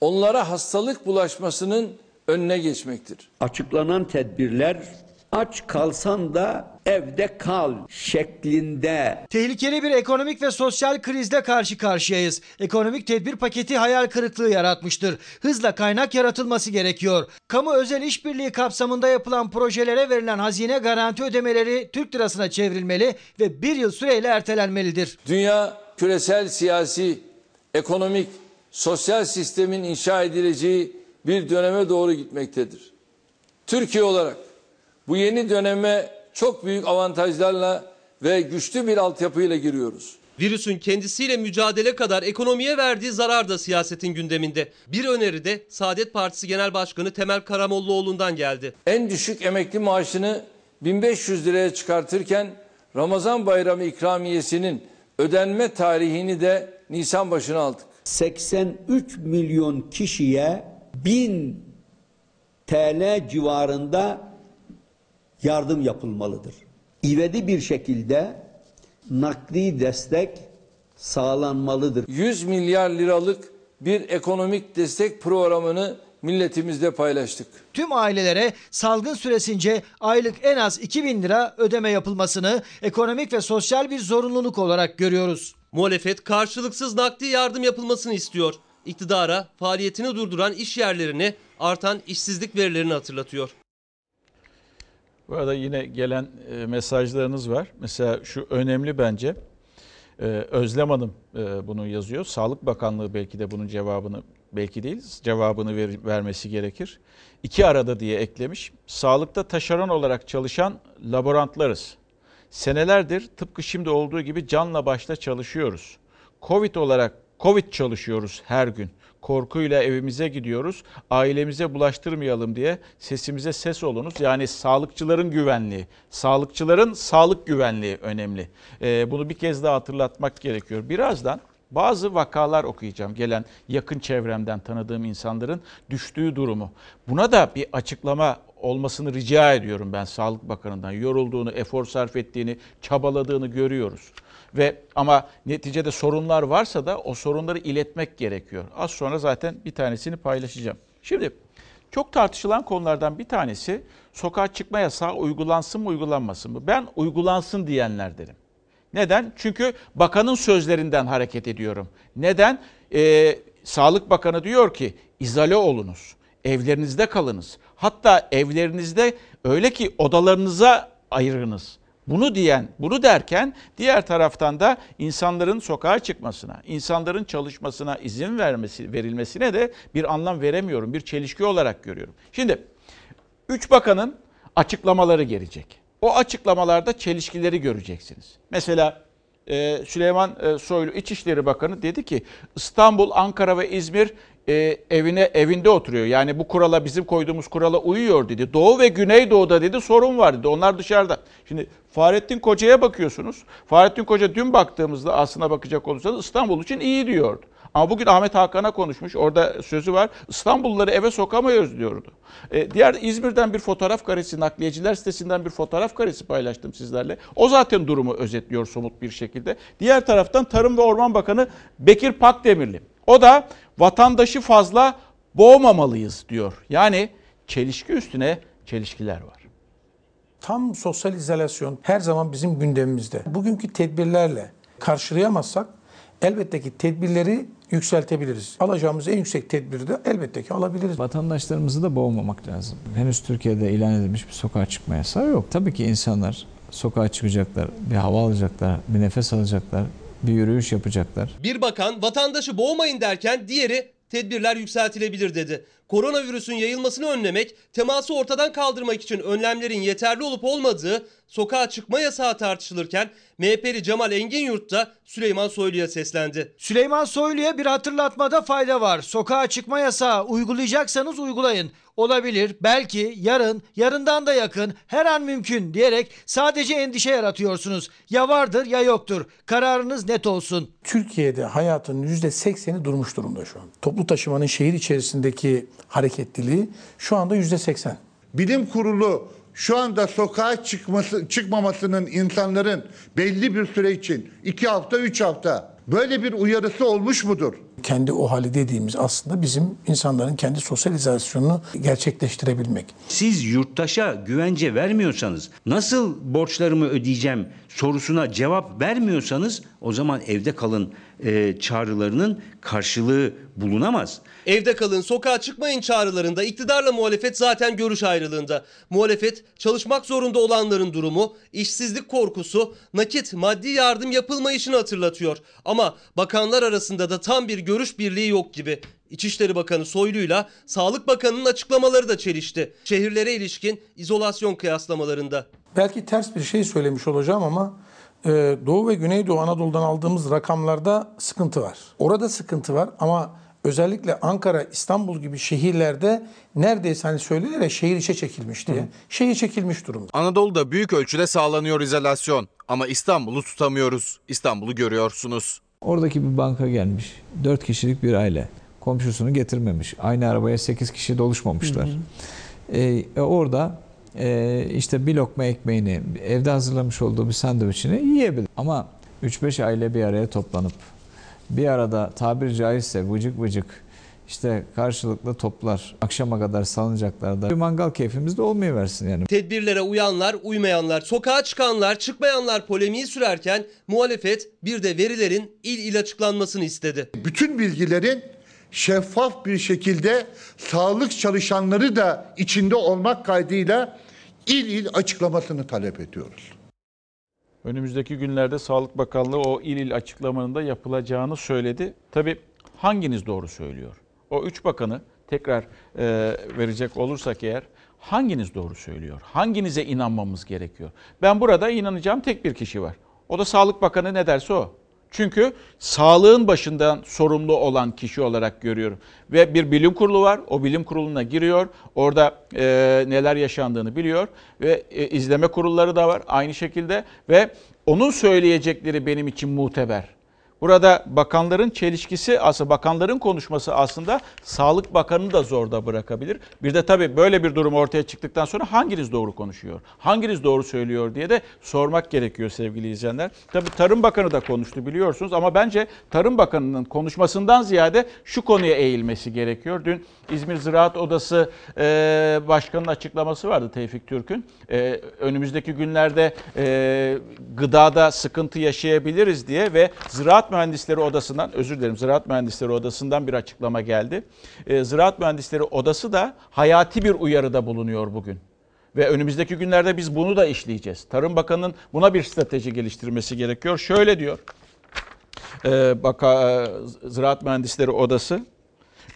onlara hastalık bulaşmasının önüne geçmektir. Açıklanan tedbirler aç kalsan da evde kal şeklinde. Tehlikeli bir ekonomik ve sosyal krizle karşı karşıyayız. Ekonomik tedbir paketi hayal kırıklığı yaratmıştır. Hızla kaynak yaratılması gerekiyor. Kamu özel işbirliği kapsamında yapılan projelere verilen hazine garanti ödemeleri Türk lirasına çevrilmeli ve bir yıl süreyle ertelenmelidir. Dünya küresel siyasi, ekonomik, sosyal sistemin inşa edileceği bir döneme doğru gitmektedir. Türkiye olarak bu yeni döneme çok büyük avantajlarla ve güçlü bir altyapıyla giriyoruz. Virüsün kendisiyle mücadele kadar ekonomiye verdiği zarar da siyasetin gündeminde. Bir öneri de Saadet Partisi Genel Başkanı Temel Karamollaoğlu'ndan geldi. En düşük emekli maaşını bin beş yüz liraya çıkartırken Ramazan Bayramı ikramiyesinin ödenme tarihini de Nisan başına aldık. seksen üç milyon kişiye bin Türk lirası civarında yardım yapılmalıdır. İvedi bir şekilde nakdi destek sağlanmalıdır. yüz milyar liralık bir ekonomik destek programını milletimizle paylaştık. Tüm ailelere salgın süresince aylık en az iki bin lira ödeme yapılmasını ekonomik ve sosyal bir zorunluluk olarak görüyoruz. Muhalefet karşılıksız nakdi yardım yapılmasını istiyor. İktidara faaliyetini durduran iş yerlerini, artan işsizlik verilerini hatırlatıyor. Bu arada yine gelen mesajlarınız var. Mesela şu önemli bence. Özlem Hanım bunu yazıyor. Sağlık Bakanlığı belki de bunun cevabını, belki değil, cevabını ver, vermesi gerekir. İki arada diye eklemiş. Sağlıkta taşeron olarak çalışan laborantlarız. Senelerdir tıpkı şimdi olduğu gibi canla başla çalışıyoruz. Covid olarak Covid çalışıyoruz her gün. Korkuyla evimize gidiyoruz. Ailemize bulaştırmayalım diye sesimize ses olunuz. Yani sağlıkçıların güvenliği, sağlıkçıların sağlık güvenliği önemli. Ee, bunu bir kez daha hatırlatmak gerekiyor. Birazdan bazı vakalar okuyacağım. Gelen yakın çevremden tanıdığım insanların düştüğü durumu. Buna da bir açıklama olmasını rica ediyorum ben Sağlık Bakanı'ndan. Yorulduğunu, efor sarf ettiğini, çabaladığını görüyoruz. Ve ama neticede sorunlar varsa da o sorunları iletmek gerekiyor. Az sonra zaten bir tanesini paylaşacağım. Şimdi çok tartışılan konulardan bir tanesi sokağa çıkma yasağı uygulansın mı uygulanmasın mı? Ben uygulansın diyenlerdenim. Neden? Çünkü bakanın sözlerinden hareket ediyorum. Neden? Ee, Sağlık Bakanı diyor ki izole olunuz, evlerinizde kalınız. Hatta evlerinizde öyle ki odalarınıza ayırınız. Bunu diyen, bunu derken diğer taraftan da insanların sokağa çıkmasına, insanların çalışmasına izin vermesi, verilmesine de bir anlam veremiyorum. Bir çelişki olarak görüyorum. Şimdi üç bakanın açıklamaları gelecek. O açıklamalarda çelişkileri göreceksiniz. Mesela e, Süleyman e, Soylu İçişleri Bakanı dedi ki İstanbul, Ankara ve İzmir e, evine evinde oturuyor. Yani bu kurala, bizim koyduğumuz kurala uyuyor dedi. Doğu ve Güneydoğu'da dedi sorun var dedi. Onlar dışarıda. Şimdi Fahrettin Koca'ya bakıyorsunuz. Fahrettin Koca dün baktığımızda aslına bakacak olursanız İstanbul için iyi diyordu. Ama bugün Ahmet Hakan'a konuşmuş, orada sözü var. İstanbulluları eve sokamıyoruz diyordu. E, diğer İzmir'den bir fotoğraf karesi, nakliyeciler sitesinden bir fotoğraf karesi paylaştım sizlerle. O zaten durumu özetliyor somut bir şekilde. Diğer taraftan Tarım ve Orman Bakanı Bekir Pakdemirli. O da vatandaşı fazla boğmamalıyız diyor. Yani çelişki üstüne çelişkiler var. Tam sosyal izolasyon her zaman bizim gündemimizde. Bugünkü tedbirlerle karşılayamazsak elbette ki tedbirleri yükseltebiliriz. Alacağımız en yüksek tedbiri de elbette ki alabiliriz. Vatandaşlarımızı da boğmamak lazım. Henüz Türkiye'de ilan edilmiş bir sokağa çıkma yasağı yok. Tabii ki insanlar sokağa çıkacaklar, bir hava alacaklar, bir nefes alacaklar, bir yürüyüş yapacaklar. Bir bakan vatandaşı boğmayın derken diğeri tedbirler yükseltilebilir dedi. Koronavirüsün yayılmasını önlemek, teması ortadan kaldırmak için önlemlerin yeterli olup olmadığı sokağa çıkma yasağı tartışılırken M H P'li Cemal Enginyurt da Süleyman Soylu'ya seslendi. Süleyman Soylu'ya bir hatırlatmada fayda var. Sokağa çıkma yasağı uygulayacaksanız uygulayın. Olabilir, belki, yarın, yarından da yakın, her an mümkün diyerek sadece endişe yaratıyorsunuz. Ya vardır ya yoktur. Kararınız net olsun. Türkiye'de hayatın yüzde sekseni durmuş durumda şu an. Toplu taşımanın şehir içerisindeki hareketliliği şu anda yüzde seksen. Bilim kurulu şu anda sokağa çıkması, çıkmamasının insanların belli bir süre için iki hafta üç hafta böyle bir uyarısı olmuş mudur? Kendi o hali dediğimiz aslında bizim insanların kendi sosyal izolasyonunu gerçekleştirebilmek. Siz yurttaşa güvence vermiyorsanız, nasıl borçlarımı ödeyeceğim sorusuna cevap vermiyorsanız o zaman evde kalın e, çağrılarının karşılığı bulunamaz. Evde kalın, sokağa çıkmayın çağrılarında iktidarla muhalefet zaten görüş ayrılığında. Muhalefet çalışmak zorunda olanların durumu, işsizlik korkusu, nakit, maddi yardım yapılmayışını hatırlatıyor. Ama bakanlar arasında da tam bir görüş birliği yok gibi. İçişleri Bakanı Soylu'yla Sağlık Bakanı'nın açıklamaları da çelişti. Şehirlere ilişkin izolasyon kıyaslamalarında. Belki ters bir şey söylemiş olacağım ama e, Doğu ve Güneydoğu Anadolu'dan aldığımız rakamlarda sıkıntı var. Orada sıkıntı var ama özellikle Ankara, İstanbul gibi şehirlerde neredeyse hani söylenir ya şehir içe çekilmiş diye. Hı. Şehir çekilmiş durumda. Anadolu'da büyük ölçüde sağlanıyor izolasyon ama İstanbul'u tutamıyoruz. İstanbul'u görüyorsunuz. Oradaki bir banka gelmiş. dört kişilik bir aile. Komşusunu getirmemiş. Aynı arabaya sekiz kişi doluşmamışlar. Hı hı. E, e, orada e, işte bir lokma ekmeğini, evde hazırlamış olduğu bir sandviçini yiyebilir. Ama üç beş aile bir araya toplanıp bir arada tabir caizse vıcık vıcık işte karşılıklı toplar akşama kadar salınacaklar da bir mangal keyfimiz de olmayıversin yani. Tedbirlere uyanlar, uymayanlar, sokağa çıkanlar, çıkmayanlar polemiği sürerken muhalefet bir de verilerin il il açıklanmasını istedi. Bütün bilgilerin şeffaf bir şekilde sağlık çalışanları da içinde olmak kaydıyla il il açıklamasını talep ediyoruz. Önümüzdeki günlerde Sağlık Bakanlığı o il il açıklamanın da yapılacağını söyledi. Tabii hanginiz doğru söylüyor? O üç bakanı tekrar e, verecek olursak eğer hanginiz doğru söylüyor? Hanginize inanmamız gerekiyor? Ben burada inanacağım tek bir kişi var. O da Sağlık Bakanı ne derse o. Çünkü sağlığın başından sorumlu olan kişi olarak görüyorum. Ve bir bilim kurulu var. O bilim kuruluna giriyor. Orada e, neler yaşandığını biliyor. Ve e, izleme kurulları da var aynı şekilde. Ve onun söyleyecekleri benim için muteber. Burada bakanların çelişkisi, aslında bakanların konuşması aslında Sağlık Bakanı'nı da zorda bırakabilir. Bir de tabii böyle bir durum ortaya çıktıktan sonra hanginiz doğru konuşuyor, hanginiz doğru söylüyor diye de sormak gerekiyor sevgili izleyenler. Tabii Tarım Bakanı da konuştu biliyorsunuz ama bence Tarım Bakanı'nın konuşmasından ziyade şu konuya eğilmesi gerekiyor. Dün İzmir Ziraat Odası Başkanı'nın açıklaması vardı Tevfik Türk'ün. Önümüzdeki günlerde gıdada sıkıntı yaşayabiliriz diye ve Ziraat Mühendisleri Odası'ndan, özür dilerim Ziraat Mühendisleri Odası'ndan bir açıklama geldi. Ziraat Mühendisleri Odası da hayati bir uyarıda bulunuyor bugün. Ve önümüzdeki günlerde biz bunu da işleyeceğiz. Tarım Bakanı'nın buna bir strateji geliştirmesi gerekiyor. Şöyle diyor, Ziraat Mühendisleri Odası,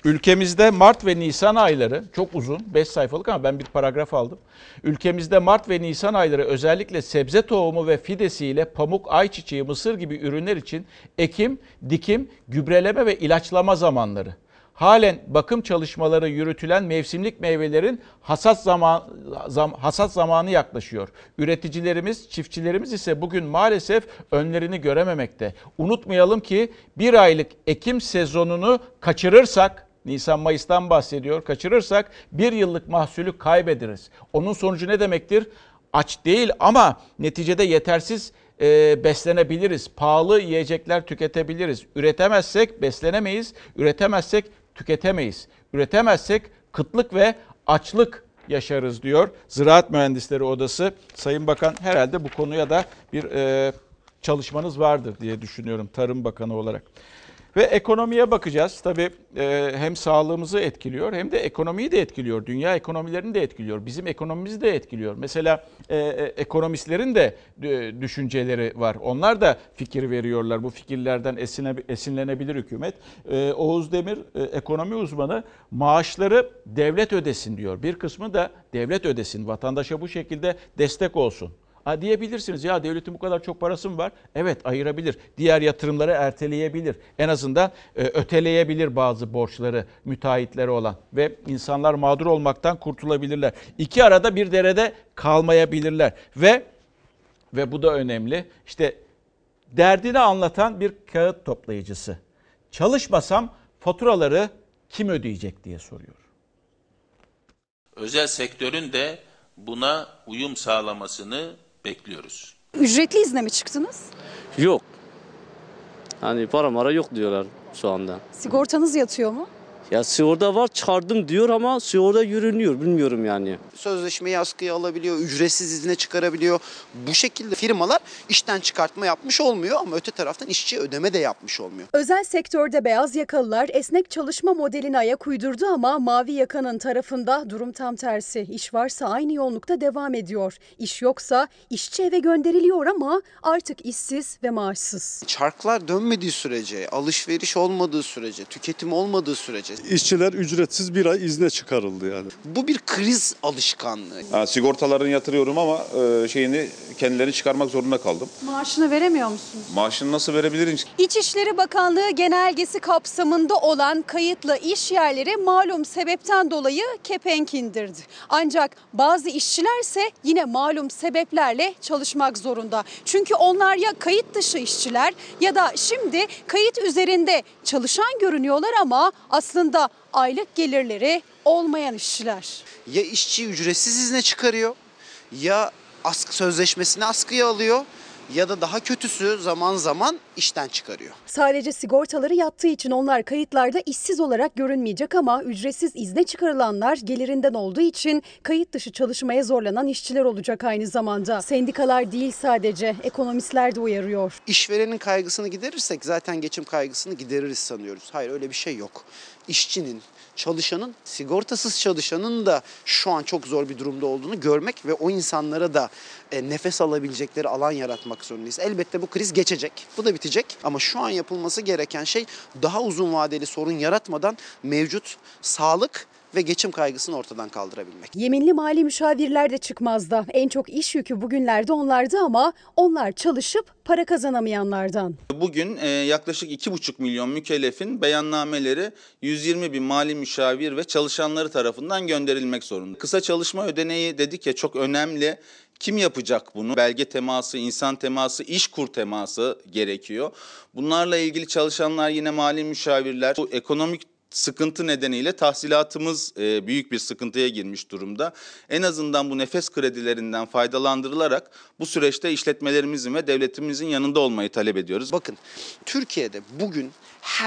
ülkemizde Mart ve Nisan ayları, çok uzun, beş sayfalık ama ben bir paragraf aldım. Ülkemizde Mart ve Nisan ayları özellikle sebze tohumu ve fidesiyle pamuk, ayçiçeği, mısır gibi ürünler için ekim, dikim, gübreleme ve ilaçlama zamanları. Halen bakım çalışmaları yürütülen mevsimlik meyvelerin hasat zaman, zam, hasat zamanı yaklaşıyor. Üreticilerimiz, çiftçilerimiz ise bugün maalesef önlerini görememekte. Unutmayalım ki bir aylık ekim sezonunu kaçırırsak, Nisan-Mayıs'tan bahsediyor, kaçırırsak bir yıllık mahsulü kaybederiz. Onun sonucu ne demektir? Aç değil ama neticede yetersiz beslenebiliriz. Pahalı yiyecekler tüketebiliriz. Üretemezsek beslenemeyiz, üretemezsek tüketemeyiz. Üretemezsek kıtlık ve açlık yaşarız diyor Ziraat Mühendisleri Odası. Sayın Bakan herhalde bu konuya da bir e, çalışmanız vardır diye düşünüyorum Tarım Bakanı olarak. Ve ekonomiye bakacağız. Tabii e, hem sağlığımızı etkiliyor hem de ekonomiyi de etkiliyor. Dünya ekonomilerini de etkiliyor. Bizim ekonomimizi de etkiliyor. Mesela e, e, ekonomistlerin de e, düşünceleri var. Onlar da fikir veriyorlar. Bu fikirlerden esine, esinlenebilir hükümet. E, Oğuz Demir e, ekonomi uzmanı maaşları devlet ödesin diyor. Bir kısmı da devlet ödesin. Vatandaşa bu şekilde destek olsun. Ha diyebilirsiniz ya devletin bu kadar çok parası mı var? Evet ayırabilir. Diğer yatırımları erteleyebilir. En azından e, öteleyebilir bazı borçları müteahhitlere olan. Ve insanlar mağdur olmaktan kurtulabilirler. İki arada bir derede kalmayabilirler. Ve ve bu da önemli. İşte derdini anlatan bir kağıt toplayıcısı. Çalışmasam faturaları kim ödeyecek diye soruyor. Özel sektörün de buna uyum sağlamasını bekliyoruz. Ücretli izne mi çıktınız? Yok. Hani para mara yok diyorlar şu anda. Sigortanız yatıyor mu? Ya sigorta var çıkardım diyor ama sigorta yürünüyor bilmiyorum yani. Sözleşmeyi askıya alabiliyor, ücretsiz izne çıkarabiliyor. Bu şekilde firmalar işten çıkartma yapmış olmuyor ama öte taraftan işçi ödeme de yapmış olmuyor. Özel sektörde beyaz yakalılar esnek çalışma modeline ayak uydurdu ama mavi yakanın tarafında durum tam tersi. İş varsa aynı yoğunlukta devam ediyor. İş yoksa işçi eve gönderiliyor ama artık işsiz ve maaşsız. Çarklar dönmediği sürece, alışveriş olmadığı sürece, tüketim olmadığı sürece İşçiler ücretsiz bir ay izne çıkarıldı yani. Bu bir kriz alışkanlığı. Ha, sigortalarını yatırıyorum ama e, şeyini kendilerini çıkarmak zorunda kaldım. Maaşını veremiyor musunuz? Maaşını nasıl verebilirim? İçişleri Bakanlığı genelgesi kapsamında olan kayıtlı iş yerleri malum sebepten dolayı kepenk indirdi. Ancak bazı işçilerse yine malum sebeplerle çalışmak zorunda. Çünkü onlar ya kayıt dışı işçiler ya da şimdi kayıt üzerinde çalışan görünüyorlar ama aslında da aylık gelirleri olmayan işçiler. Ya işçi ücretsiz izne çıkarıyor ya askı sözleşmesini askıya alıyor ya da daha kötüsü zaman zaman işten çıkarıyor. Sadece sigortaları yattığı için onlar kayıtlarda işsiz olarak görünmeyecek ama ücretsiz izne çıkarılanlar gelirinden olduğu için kayıt dışı çalışmaya zorlanan işçiler olacak aynı zamanda. Sendikalar değil sadece, ekonomistler de uyarıyor. İşverenin kaygısını giderirsek zaten geçim kaygısını gideririz sanıyoruz. Hayır, öyle bir şey yok. İşçinin, çalışanın, sigortasız çalışanın da şu an çok zor bir durumda olduğunu görmek ve o insanlara da nefes alabilecekleri alan yaratmak zorundayız. Elbette bu kriz geçecek, bu da bitecek ama şu an yapılması gereken şey daha uzun vadeli sorun yaratmadan mevcut sağlık ve geçim kaygısını ortadan kaldırabilmek. Yeminli mali müşavirler de çıkmazdı. En çok iş yükü bugünlerde onlardı ama onlar çalışıp para kazanamayanlardan. Bugün yaklaşık iki buçuk milyon mükellefin beyannameleri yüz yirmi bin mali müşavir ve çalışanları tarafından gönderilmek zorunda. Kısa çalışma ödeneği dedik ya, çok önemli. Kim yapacak bunu? Belge teması, insan teması, iş kur teması gerekiyor. Bunlarla ilgili çalışanlar yine mali müşavirler. Bu ekonomik sıkıntı nedeniyle tahsilatımız büyük bir sıkıntıya girmiş durumda. En azından bu nefes kredilerinden faydalandırılarak bu süreçte işletmelerimizin ve devletimizin yanında olmayı talep ediyoruz. Bakın, Türkiye'de bugün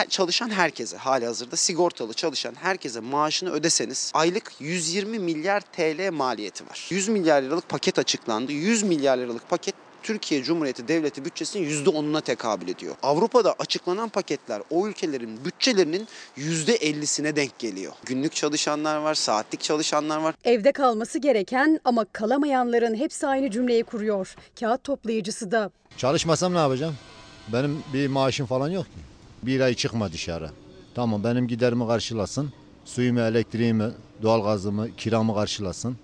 çalışan herkese, hali hazırda sigortalı çalışan herkese maaşını ödeseniz aylık yüz yirmi milyar T L maliyeti var. yüz milyar liralık paket açıklandı. yüz milyar liralık paket Türkiye Cumhuriyeti Devleti bütçesinin yüzde onuna tekabül ediyor. Avrupa'da açıklanan paketler o ülkelerin bütçelerinin yüzde ellisine denk geliyor. Günlük çalışanlar var, saatlik çalışanlar var. Evde kalması gereken ama kalamayanların hepsi aynı cümleyi kuruyor. Kağıt toplayıcısı da. Çalışmasam ne yapacağım? Benim bir maaşım falan yok ki. Bir ay çıkma dışarı. Tamam, benim giderimi karşılasın. Suyumu, elektriğimi, doğalgazımı, kiramı karşılasın.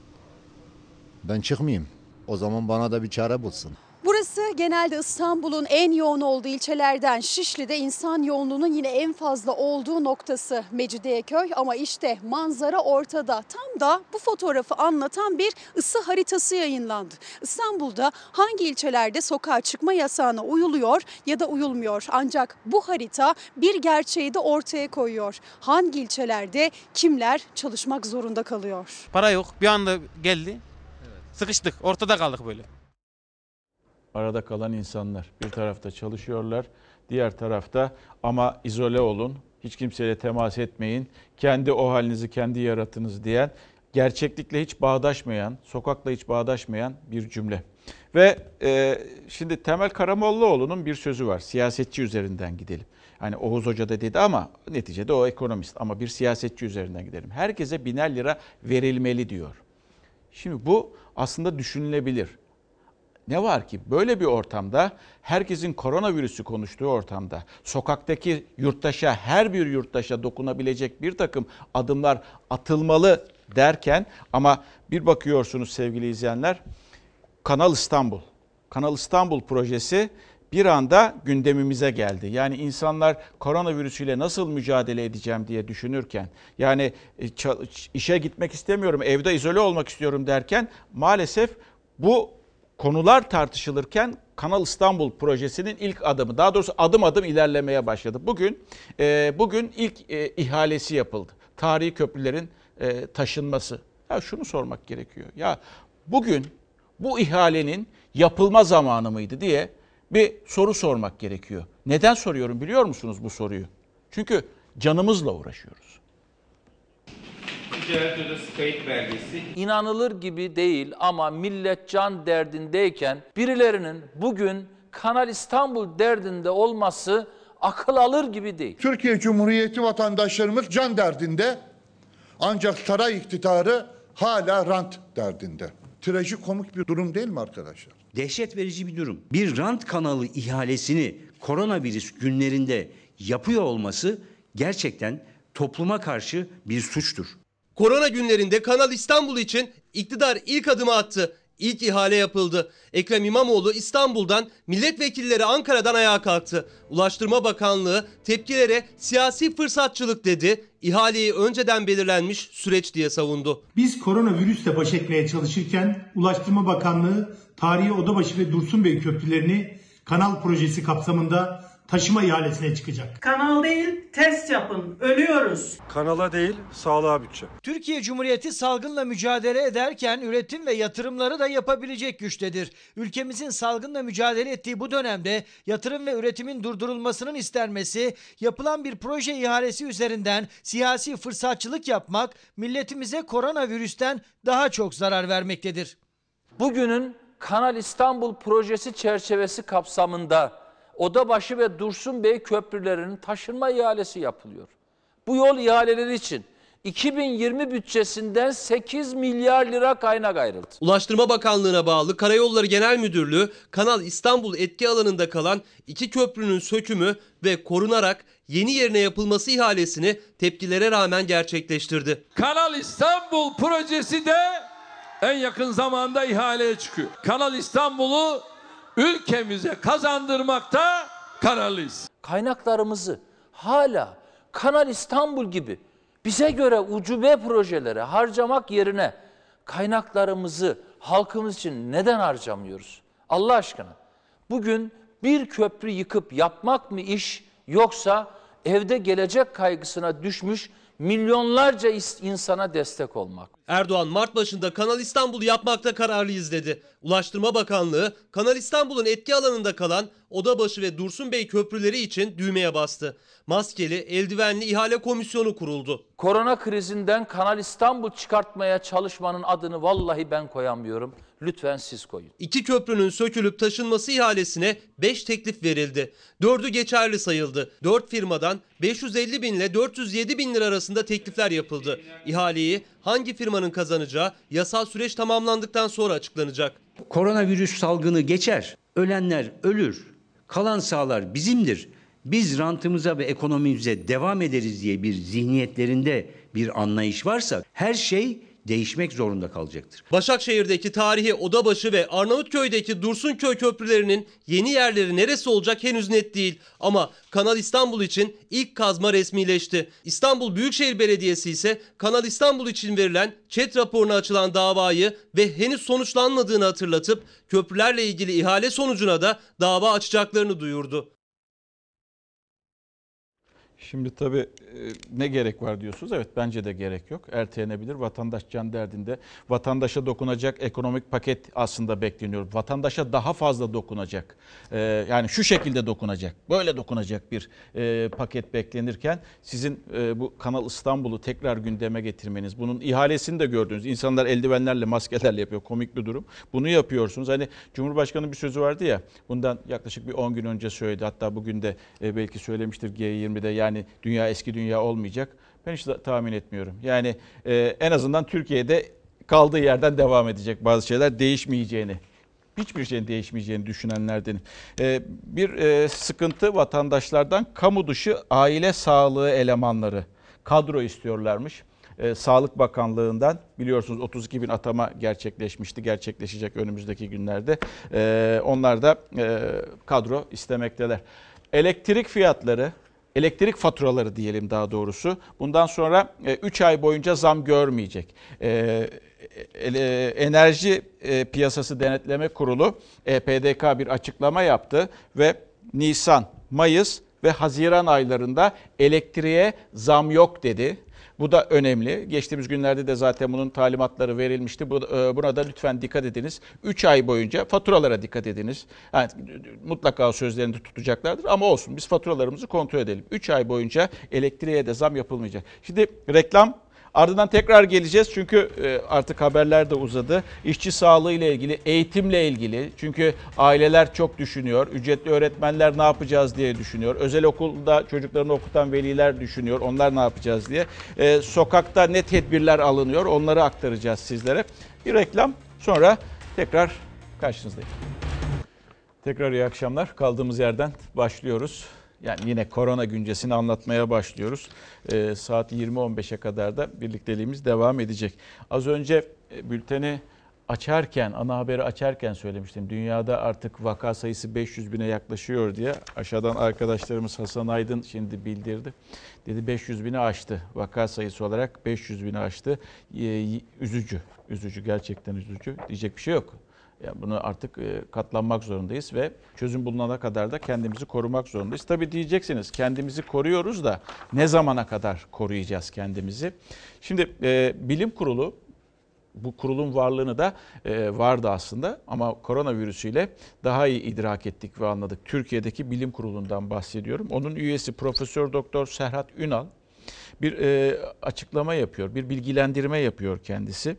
Ben çıkmayayım. O zaman bana da bir çare bulsun. Burası genelde İstanbul'un en yoğun olduğu ilçelerden Şişli'de insan yoğunluğunun yine en fazla olduğu noktası Mecidiyeköy ama işte manzara ortada. Tam da bu fotoğrafı anlatan bir ısı haritası yayınlandı. İstanbul'da hangi ilçelerde sokağa çıkma yasağına uyuluyor ya da uyulmuyor? Ancak bu harita bir gerçeği de ortaya koyuyor. Hangi ilçelerde kimler çalışmak zorunda kalıyor? Para yok, bir anda geldi. Sıkıştık, ortada kaldık böyle. Arada kalan insanlar bir tarafta çalışıyorlar, diğer tarafta ama izole olun, hiç kimseyle temas etmeyin, kendi o halinizi kendi yaratınız diyen, gerçeklikle hiç bağdaşmayan, sokakla hiç bağdaşmayan bir cümle. Ve e, şimdi Temel Karamollaoğlu'nun bir sözü var, siyasetçi üzerinden gidelim. Hani Oğuz Hoca da dedi ama neticede o ekonomist ama bir siyasetçi üzerinden gidelim. Herkese biner lira verilmeli diyor. Şimdi bu aslında düşünülebilir. Ne var ki böyle bir ortamda, herkesin koronavirüsü konuştuğu ortamda, sokaktaki yurttaşa, her bir yurttaşa dokunabilecek bir takım adımlar atılmalı derken ama bir bakıyorsunuz sevgili izleyenler, Kanal İstanbul, Kanal İstanbul projesi bir anda gündemimize geldi. Yani insanlar koronavirüsüyle nasıl mücadele edeceğim diye düşünürken, yani işe gitmek istemiyorum, evde izole olmak istiyorum derken maalesef bu konular tartışılırken Kanal İstanbul projesinin ilk adımı, daha doğrusu adım adım ilerlemeye başladı. Bugün bugün ilk ihalesi yapıldı. Tarihi köprülerin taşınması. Ya şunu sormak gerekiyor. Ya bugün bu ihalenin yapılma zamanı mıydı diye bir soru sormak gerekiyor. Neden soruyorum biliyor musunuz bu soruyu? Çünkü canımızla uğraşıyoruz. İnanılır gibi değil ama millet can derdindeyken birilerinin bugün Kanal İstanbul derdinde olması akıl alır gibi değil. Türkiye Cumhuriyeti vatandaşlarımız can derdinde ancak saray iktidarı hala rant derdinde. Trajikomik bir durum değil mi arkadaşlar? Dehşet verici bir durum. Bir rant kanalı ihalesini koronavirüs günlerinde yapıyor olması gerçekten topluma karşı bir suçtur. Korona günlerinde Kanal İstanbul için iktidar ilk adımı attı. İlk ihale yapıldı. Ekrem İmamoğlu İstanbul'dan, milletvekilleri Ankara'dan ayağa kalktı. Ulaştırma Bakanlığı tepkilere siyasi fırsatçılık dedi. İhaleyi önceden belirlenmiş süreç diye savundu. Biz koronavirüsle baş etmeye çalışırken Ulaştırma Bakanlığı tarihi Odabaşı ve Dursunbey köprülerini kanal projesi kapsamında taşıma ihalesine çıkacak. Kanal değil, test yapın. Ölüyoruz. Kanala değil, sağlığa bütçe. Türkiye Cumhuriyeti salgınla mücadele ederken üretim ve yatırımları da yapabilecek güçtedir. Ülkemizin salgınla mücadele ettiği bu dönemde yatırım ve üretimin durdurulmasının istenmesi, yapılan bir proje ihalesi üzerinden siyasi fırsatçılık yapmak milletimize koronavirüsten daha çok zarar vermektedir. Bugünün Kanal İstanbul projesi çerçevesi kapsamında Odabaşı ve Dursun Bey köprülerinin taşınma ihalesi yapılıyor. Bu yol ihaleleri için iki bin yirmi bütçesinden sekiz milyar lira kaynak ayrıldı. Ulaştırma Bakanlığı'na bağlı Karayolları Genel Müdürlüğü, Kanal İstanbul etki alanında kalan iki köprünün sökümü ve korunarak yeni yerine yapılması ihalesini tepkilere rağmen gerçekleştirdi. Kanal İstanbul projesi de en yakın zamanda ihaleye çıkıyor. Kanal İstanbul'u ülkemize kazandırmakta kararlıyız. Kaynaklarımızı hala Kanal İstanbul gibi bize göre ucube projelere harcamak yerine kaynaklarımızı halkımız için neden harcamıyoruz? Allah aşkına, bugün bir köprü yıkıp yapmak mı iş, yoksa evde gelecek kaygısına düşmüş milyonlarca insana destek olmak? Erdoğan Mart başında Kanal İstanbul'u yapmakta kararlıyız dedi. Ulaştırma Bakanlığı Kanal İstanbul'un etki alanında kalan Odabaşı ve Dursun Bey köprüleri için düğmeye bastı. Maskeli, eldivenli ihale komisyonu kuruldu. Korona krizinden Kanal İstanbul çıkartmaya çalışmanın adını vallahi ben koyamıyorum. Lütfen siz koyun. İki köprünün sökülüp taşınması ihalesine beş teklif verildi. dördü geçerli sayıldı. dört firmadan beş yüz elli bin ile dört yüz yedi bin lira arasında teklifler yapıldı. İhaleyi hangi firmanın kazanacağı yasal süreç tamamlandıktan sonra açıklanacak. Koronavirüs salgını geçer, ölenler ölür, kalan sahalar bizimdir. Biz rantımıza ve ekonomimize devam ederiz diye bir zihniyetlerinde bir anlayış varsa her şey değişmek zorunda kalacaktır. Başakşehir'deki tarihi Odabaşı ve Arnavutköy'deki Dursunköy köprülerinin yeni yerleri neresi olacak henüz net değil. Ama Kanal İstanbul için ilk kazma resmileşti. İstanbul Büyükşehir Belediyesi ise Kanal İstanbul için verilen ÇED raporuna açılan davayı ve henüz sonuçlanmadığını hatırlatıp köprülerle ilgili ihale sonucuna da dava açacaklarını duyurdu. Şimdi tabii ne gerek var diyorsunuz. Evet, bence de gerek yok. Ertelenebilir. Vatandaş can derdinde. Vatandaşa dokunacak ekonomik paket aslında bekleniyor. Vatandaşa daha fazla dokunacak. Ee, yani şu şekilde dokunacak. Böyle dokunacak bir e, paket beklenirken sizin e, bu Kanal İstanbul'u tekrar gündeme getirmeniz, bunun ihalesini de gördünüz. İnsanlar eldivenlerle, maskelerle yapıyor. Komik bir durum. Bunu yapıyorsunuz. Hani Cumhurbaşkanı'nın bir sözü vardı ya. Bundan yaklaşık bir on gün önce söyledi. Hatta bugün de e, belki söylemiştir G yirmi'de. Yani Yani dünya eski dünya olmayacak. Ben hiç tahmin etmiyorum. Yani e, en azından Türkiye'de kaldığı yerden devam edecek, bazı şeyler değişmeyeceğini, hiçbir şeyin değişmeyeceğini düşünenlerden. E, bir e, sıkıntı vatandaşlardan kamu dışı aile sağlığı elemanları kadro istiyorlarmış. E, Sağlık Bakanlığı'ndan biliyorsunuz otuz iki bin atama gerçekleşmişti, gerçekleşecek önümüzdeki günlerde. E, onlar da e, kadro istemekteler. Elektrik fiyatları, elektrik faturaları diyelim daha doğrusu, bundan sonra üç ay boyunca zam görmeyecek. Enerji Piyasası Denetleme Kurulu, E P D K bir açıklama yaptı ve Nisan, Mayıs ve Haziran aylarında elektriğe zam yok dedi. Bu da önemli. Geçtiğimiz günlerde de zaten bunun talimatları verilmişti. Buna da lütfen dikkat ediniz. üç ay boyunca faturalara dikkat ediniz. Yani mutlaka sözlerini tutacaklardır ama olsun, biz faturalarımızı kontrol edelim. üç ay boyunca elektriğe de zam yapılmayacak. Şimdi reklam, ardından tekrar geleceğiz çünkü artık haberler de uzadı. İşçi sağlığı ile ilgili, eğitimle ilgili, çünkü aileler çok düşünüyor. Ücretli öğretmenler ne yapacağız diye düşünüyor. Özel okulda çocuklarını okutan veliler düşünüyor. Onlar ne yapacağız diye. Ee, sokakta ne tedbirler alınıyor, onları aktaracağız sizlere. Bir reklam, sonra tekrar karşınızdayım. Tekrar iyi akşamlar. Kaldığımız yerden başlıyoruz. Yani yine korona güncesini anlatmaya başlıyoruz. E, saat yirmi on beşe kadar da birlikteliğimiz devam edecek. Az önce bülteni açarken, ana haberi açarken söylemiştim. Dünyada artık vaka sayısı beş yüz bine yaklaşıyor diye. Aşağıdan arkadaşlarımız Hasan Aydın şimdi bildirdi. Dedi beş yüz bini aştı. Vaka sayısı olarak beş yüz bini aştı. E, üzücü, üzücü, gerçekten üzücü. Diyecek bir şey yok. Yani bunu artık katlanmak zorundayız ve çözüm bulunana kadar da kendimizi korumak zorundayız. Tabii diyeceksiniz kendimizi koruyoruz da ne zamana kadar koruyacağız kendimizi? Şimdi e, bilim kurulu, bu kurulun varlığını da e, vardı aslında ama koronavirüsüyle daha iyi idrak ettik ve anladık. Türkiye'deki bilim kurulundan bahsediyorum. Onun üyesi Profesör Doktor Serhat Ünal bir e, açıklama yapıyor, bir bilgilendirme yapıyor kendisi.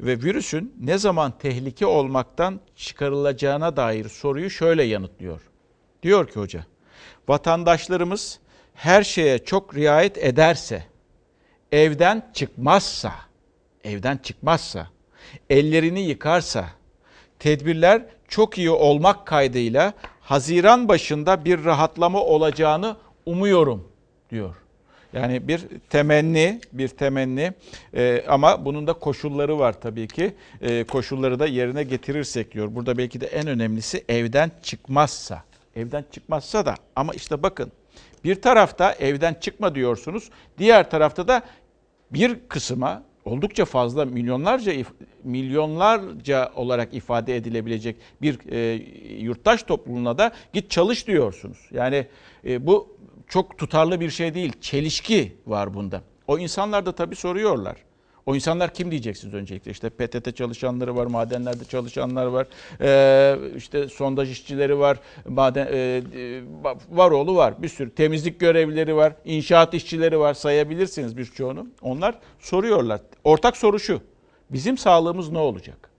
Ve virüsün ne zaman tehlike olmaktan çıkarılacağına dair soruyu şöyle yanıtlıyor. Diyor ki hoca, vatandaşlarımız her şeye çok riayet ederse, evden çıkmazsa, evden çıkmazsa, ellerini yıkarsa, tedbirler çok iyi olmak kaydıyla Haziran başında bir rahatlama olacağını umuyorum diyor. Yani bir temenni, bir temenni ee, ama bunun da koşulları var tabii ki. Ee, koşulları da yerine getirirsek diyor. Burada belki de en önemlisi evden çıkmazsa. Evden çıkmazsa da ama işte bakın bir tarafta evden çıkma diyorsunuz. Diğer tarafta da bir kısma oldukça fazla milyonlarca milyonlarca olarak ifade edilebilecek bir e, yurttaş topluluğuna da git çalış diyorsunuz. Yani e, bu çok tutarlı bir şey değil. Çelişki var bunda. O insanlar da tabii soruyorlar. O insanlar kim diyeceksiniz öncelikle? İşte P T T çalışanları var, madenlerde çalışanlar var, ee, işte sondaj işçileri var, maden e, varoğlu var, bir sürü temizlik görevlileri var, inşaat işçileri var, sayabilirsiniz birçoğunu. Onlar soruyorlar. Ortak soru şu, bizim sağlığımız ne olacak?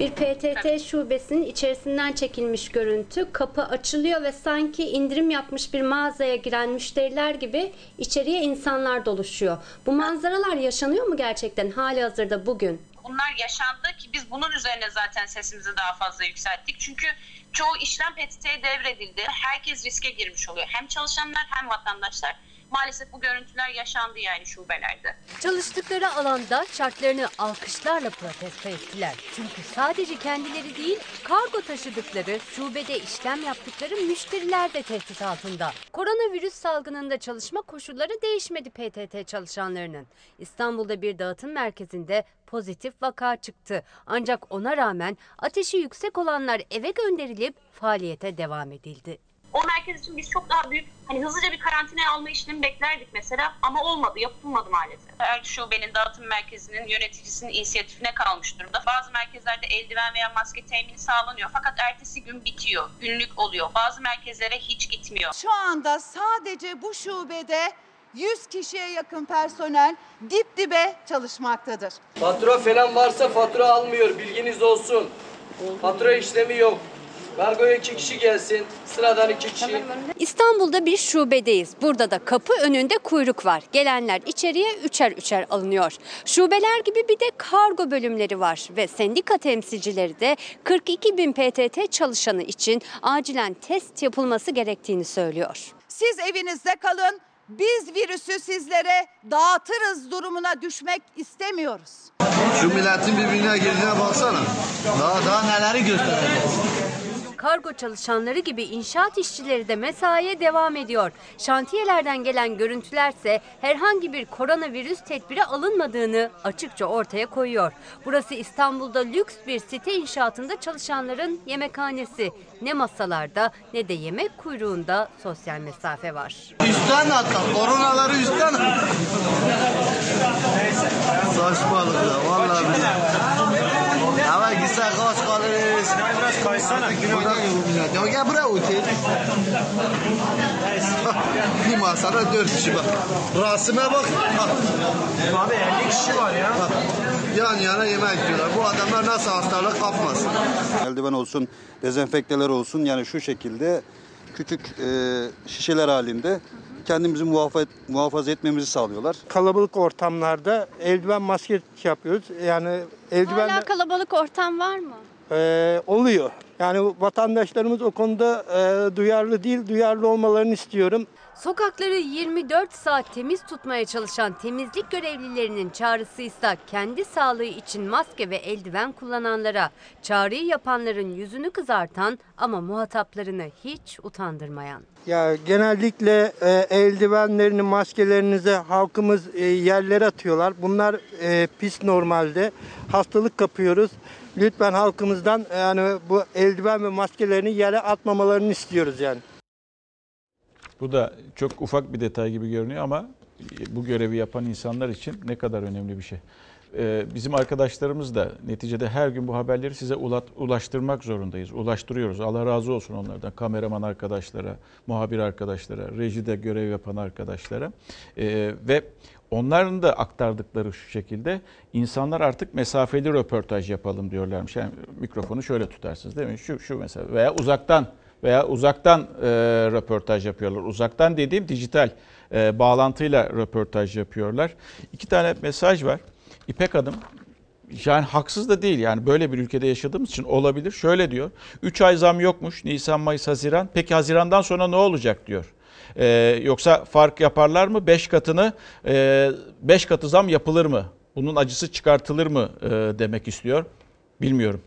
Bir P T T şubesinin içerisinden çekilmiş görüntü, kapı açılıyor ve sanki indirim yapmış bir mağazaya giren müşteriler gibi içeriye insanlar doluşuyor. Bu manzaralar yaşanıyor mu gerçekten hali hazırda bugün? Bunlar yaşandı ki biz bunun üzerine zaten sesimizi daha fazla yükselttik. Çünkü çoğu işlem P T T'ye devredildi. Herkes riske girmiş oluyor. Hem çalışanlar hem vatandaşlar. Maalesef bu görüntüler yaşandı yani şubelerde. Çalıştıkları alanda şartlarını alkışlarla protesto ettiler. Çünkü sadece kendileri değil, kargo taşıdıkları, şubede işlem yaptıkları müşteriler de tehdit altında. Koronavirüs salgınında çalışma koşulları değişmedi P T T çalışanlarının. İstanbul'da bir dağıtım merkezinde pozitif vaka çıktı. Ancak ona rağmen ateşi yüksek olanlar eve gönderilip faaliyete devam edildi. O merkez için biz çok daha büyük, hani hızlıca bir karantinaya alma işlemi beklerdik mesela ama olmadı, yapılmadı maalesef. Her şubenin dağıtım merkezinin yöneticisinin inisiyatifine kalmış durumda. Bazı merkezlerde eldiven veya maske temini sağlanıyor fakat ertesi gün bitiyor, günlük oluyor. Bazı merkezlere hiç gitmiyor. Şu anda sadece bu şubede yüz kişiye yakın personel dip dibe çalışmaktadır. Fatura falan varsa fatura almıyor, bilginiz olsun. Fatura işlemi yok. Kargoya iki kişi gelsin, sıradan iki kişi. İstanbul'da bir şubedeyiz. Burada da kapı önünde kuyruk var. Gelenler içeriye üçer üçer alınıyor. Şubeler gibi bir de kargo bölümleri var. Ve sendika temsilcileri de kırk iki bin P T T çalışanı için acilen test yapılması gerektiğini söylüyor. Siz evinizde kalın, biz virüsü sizlere dağıtırız durumuna düşmek istemiyoruz. Şu milletin birbirine girdiğine baksana. Daha, daha neleri göstereceğiz. Kargo çalışanları gibi inşaat işçileri de mesaiye devam ediyor. Şantiyelerden gelen görüntülerse herhangi bir koronavirüs tedbiri alınmadığını açıkça ortaya koyuyor. Burası İstanbul'da lüks bir site inşaatında çalışanların yemekhanesi. Ne masalarda ne de yemek kuyruğunda sosyal mesafe var. Üstten atla, koronaları üstten atla. Saçmalık ya vallahi billahi. Ama gitsen kaç kalırız. Biraz kaysana. Gel buraya otel. Bir masada dört kişi bak. Rasime bak. Abi elli kişi var ya. Bak. Yan yana yemek yiyorlar. Bu adamlar nasıl hastalık kapmasın. Eldiven olsun, dezenfekteler olsun. Yani şu şekilde küçük e, şişeler halinde kendimizi muhafaza, muhafaza etmemizi sağlıyorlar. Kalabalık ortamlarda eldiven maske yapıyoruz. Yani eldivenle... Hala kalabalık ortam var mı? Ee, oluyor. Yani vatandaşlarımız o konuda e, duyarlı değil, duyarlı olmalarını istiyorum. Sokakları yirmi dört saat temiz tutmaya çalışan temizlik görevlilerinin çağrısıysa kendi sağlığı için maske ve eldiven kullananlara, çağrıyı yapanların yüzünü kızartan ama muhataplarını hiç utandırmayan. Ya genellikle e, eldivenlerini, maskelerinizi halkımız e, yerlere atıyorlar. Bunlar e, pis normalde. Hastalık kapıyoruz. Lütfen halkımızdan yani bu eldiven ve maskelerini yere atmamalarını istiyoruz yani. Bu da çok ufak bir detay gibi görünüyor ama bu görevi yapan insanlar için ne kadar önemli bir şey. Ee, bizim arkadaşlarımız da neticede her gün bu haberleri size ulaştırmak zorundayız. Ulaştırıyoruz. Allah razı olsun onlardan. Kameraman arkadaşlara, muhabir arkadaşlara, rejide görev yapan arkadaşlara ee, ve onların da aktardıkları şu şekilde, insanlar artık mesafeli röportaj yapalım diyorlarmış. Yani mikrofonu şöyle tutarsınız değil mi? Şu, şu mesela veya uzaktan veya uzaktan e, röportaj yapıyorlar. Uzaktan dediğim dijital e, bağlantıyla röportaj yapıyorlar. İki tane mesaj var. İpek Hanım, yani haksız da değil yani böyle bir ülkede yaşadığımız için olabilir. Şöyle diyor, üç ay zam yokmuş, Nisan, Mayıs, Haziran. Peki Haziran'dan sonra ne olacak diyor. Ee, yoksa fark yaparlar mı? beş katını beş katı zam yapılır mı? Bunun acısı çıkartılır mı e, demek istiyor. Bilmiyorum.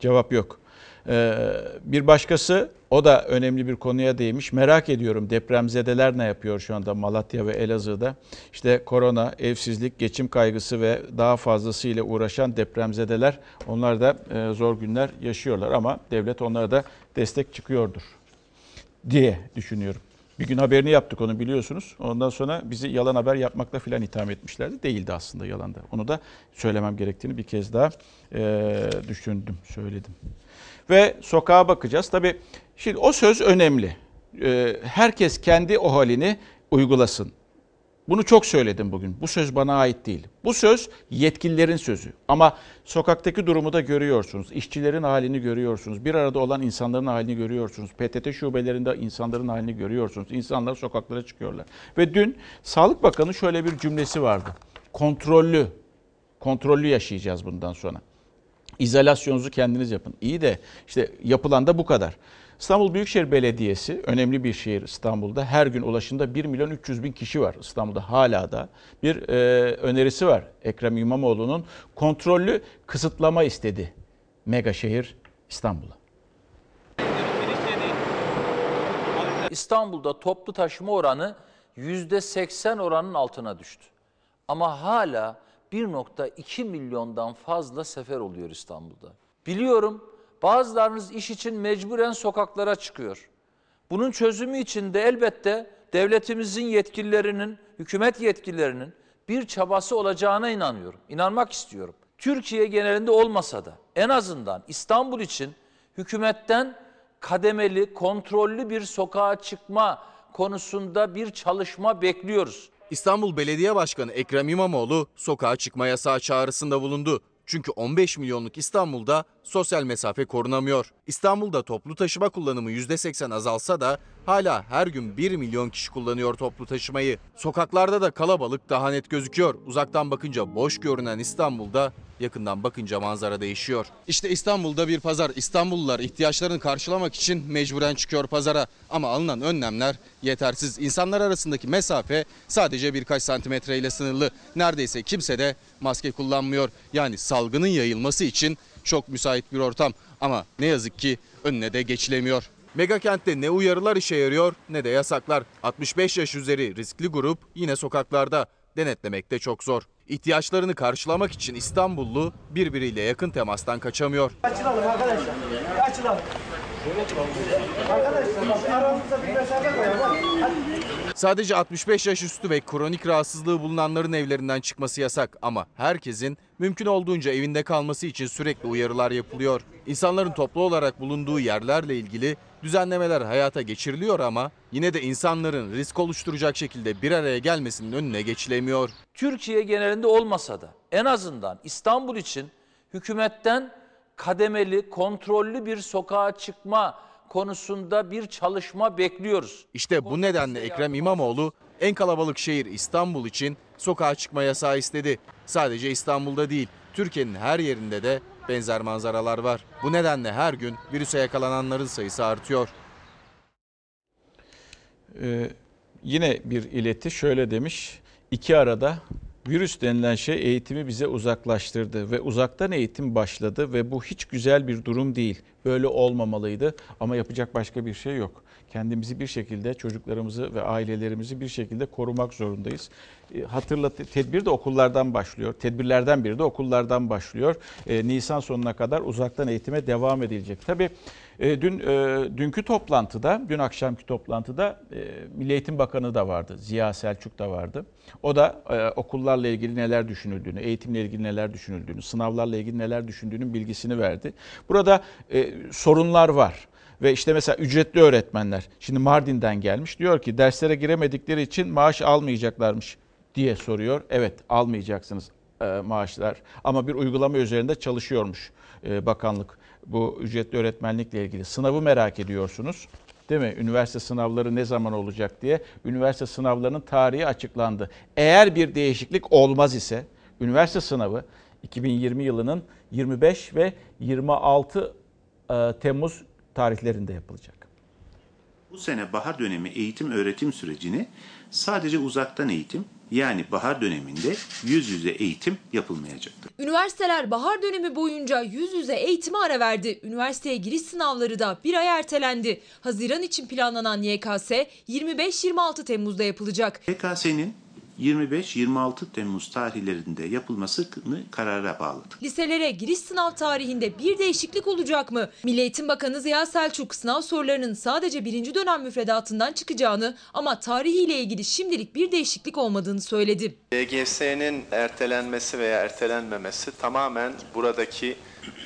Cevap yok. Ee, bir başkası, o da önemli bir konuya değmiş. Merak ediyorum depremzedeler ne yapıyor şu anda Malatya ve Elazığ'da? İşte korona, evsizlik, geçim kaygısı ve daha fazlasıyla uğraşan depremzedeler, onlar da e, zor günler yaşıyorlar ama devlet onlara da destek çıkıyordur diye düşünüyorum. Bir gün haberini yaptık onu biliyorsunuz. Ondan sonra bizi yalan haber yapmakla filan itham etmişlerdi. Değildi aslında yalanda. Onu da söylemem gerektiğini bir kez daha e, düşündüm, söyledim. Ve sokağa bakacağız. Tabii şimdi o söz önemli. E, herkes kendi o halini uygulasın. Bunu çok söyledim bugün. Bu söz bana ait değil. Bu söz yetkililerin sözü. Ama sokaktaki durumu da görüyorsunuz. İşçilerin halini görüyorsunuz. Bir arada olan insanların halini görüyorsunuz. P T T şubelerinde insanların halini görüyorsunuz. İnsanlar sokaklara çıkıyorlar. Ve dün Sağlık Bakanı şöyle bir cümlesi vardı. Kontrollü, kontrollü yaşayacağız bundan sonra. İzolasyonunuzu kendiniz yapın. İyi de işte yapılan da bu kadar. İstanbul Büyükşehir Belediyesi, önemli bir şehir İstanbul'da, her gün ulaşımda bir milyon üç yüz bin kişi var İstanbul'da, hala da bir e, önerisi var. Ekrem İmamoğlu'nun kontrollü kısıtlama istedi mega şehir İstanbul'a. İstanbul'da toplu taşıma oranı yüzde seksen oranın altına düştü. Ama hala bir nokta iki milyondan fazla sefer oluyor İstanbul'da. Biliyorum. Bazılarınız iş için mecburen sokaklara çıkıyor. Bunun çözümü için de elbette devletimizin yetkililerinin, hükümet yetkililerinin bir çabası olacağına inanıyorum. İnanmak istiyorum. Türkiye genelinde olmasa da en azından İstanbul için hükümetten kademeli, kontrollü bir sokağa çıkma konusunda bir çalışma bekliyoruz. İstanbul Belediye Başkanı Ekrem İmamoğlu sokağa çıkma yasağı çağrısında bulundu. Çünkü on beş milyonluk İstanbul'da sosyal mesafe korunamıyor. İstanbul'da toplu taşıma kullanımı yüzde seksen azalsa da hala her gün bir milyon kişi kullanıyor toplu taşımayı. Sokaklarda da kalabalık daha net gözüküyor. Uzaktan bakınca boş görünen İstanbul'da yakından bakınca manzara değişiyor. İşte İstanbul'da bir pazar. İstanbullular ihtiyaçlarını karşılamak için mecburen çıkıyor pazara. Ama alınan önlemler yetersiz. İnsanlar arasındaki mesafe sadece birkaç santimetreyle sınırlı. Neredeyse kimse de maske kullanmıyor. Yani salgının yayılması için çok müsait bir ortam. Ama ne yazık ki önüne de geçilemiyor. Megakent'te ne uyarılar işe yarıyor ne de yasaklar. altmış beş yaş üzeri riskli grup yine sokaklarda. Denetlemek de çok zor. İhtiyaçlarını karşılamak için İstanbullu birbiriyle yakın temastan kaçamıyor. Açılalım arkadaşlar. Açılalım. Sadece altmış beş yaş üstü ve kronik rahatsızlığı bulunanların evlerinden çıkması yasak ama herkesin mümkün olduğunca evinde kalması için sürekli uyarılar yapılıyor. İnsanların toplu olarak bulunduğu yerlerle ilgili düzenlemeler hayata geçiriliyor ama yine de insanların risk oluşturacak şekilde bir araya gelmesinin önüne geçilemiyor. Türkiye genelinde olmasa da en azından İstanbul için hükümetten kademeli, kontrollü bir sokağa çıkma konusunda bir çalışma bekliyoruz. İşte bu nedenle Ekrem İmamoğlu en kalabalık şehir İstanbul için sokağa çıkma yasağı istedi. Sadece İstanbul'da değil, Türkiye'nin her yerinde de benzer manzaralar var. Bu nedenle her gün virüse yakalananların sayısı artıyor. Ee, yine bir ileti şöyle demiş. İki arada virüs denilen şey eğitimi bize uzaklaştırdı ve uzaktan eğitim başladı ve bu hiç güzel bir durum değil. Böyle olmamalıydı ama yapacak başka bir şey yok. Kendimizi bir şekilde, çocuklarımızı ve ailelerimizi bir şekilde korumak zorundayız. Hatırlat, tedbir de okullardan başlıyor. Tedbirlerden biri de okullardan başlıyor. E, Nisan sonuna kadar uzaktan eğitime devam edilecek. Tabii e, dün e, dünkü toplantıda, dün akşamki toplantıda e, Milli Eğitim Bakanı da vardı. Ziya Selçuk da vardı. O da e, okullarla ilgili neler düşünüldüğünü, eğitimle ilgili neler düşünüldüğünü, sınavlarla ilgili neler düşündüğünün bilgisini verdi. Burada e, sorunlar var. Ve işte mesela ücretli öğretmenler şimdi Mardin'den gelmiş, diyor ki derslere giremedikleri için maaş almayacaklarmış diye soruyor. Evet, almayacaksınız e, maaşlar ama bir uygulama üzerinde çalışıyormuş e, bakanlık bu ücretli öğretmenlikle ilgili. Sınavı merak ediyorsunuz değil mi? Üniversite sınavları ne zaman olacak diye. Üniversite sınavlarının tarihi açıklandı. Eğer bir değişiklik olmaz ise üniversite sınavı iki bin yirmi yılının yirmi beş ve yirmi altı e, Temmuz tarihlerinde yapılacak. Bu sene bahar dönemi eğitim öğretim sürecini sadece uzaktan eğitim, yani bahar döneminde yüz yüze eğitim yapılmayacaktır. Üniversiteler bahar dönemi boyunca yüz yüze eğitime ara verdi. Üniversiteye giriş sınavları da bir ay ertelendi. Haziran için planlanan Y K S yirmi beş yirmi altı Temmuz'da yapılacak. Y K S'nin yirmi beş yirmi altı Temmuz tarihlerinde yapılmasını karara bağladık. Liselere giriş sınav tarihinde bir değişiklik olacak mı? Milli Eğitim Bakanı Ziya Selçuk sınav sorularının sadece birinci dönem müfredatından çıkacağını ama tarihiyle ilgili şimdilik bir değişiklik olmadığını söyledi. L G S'nin ertelenmesi veya ertelenmemesi tamamen buradaki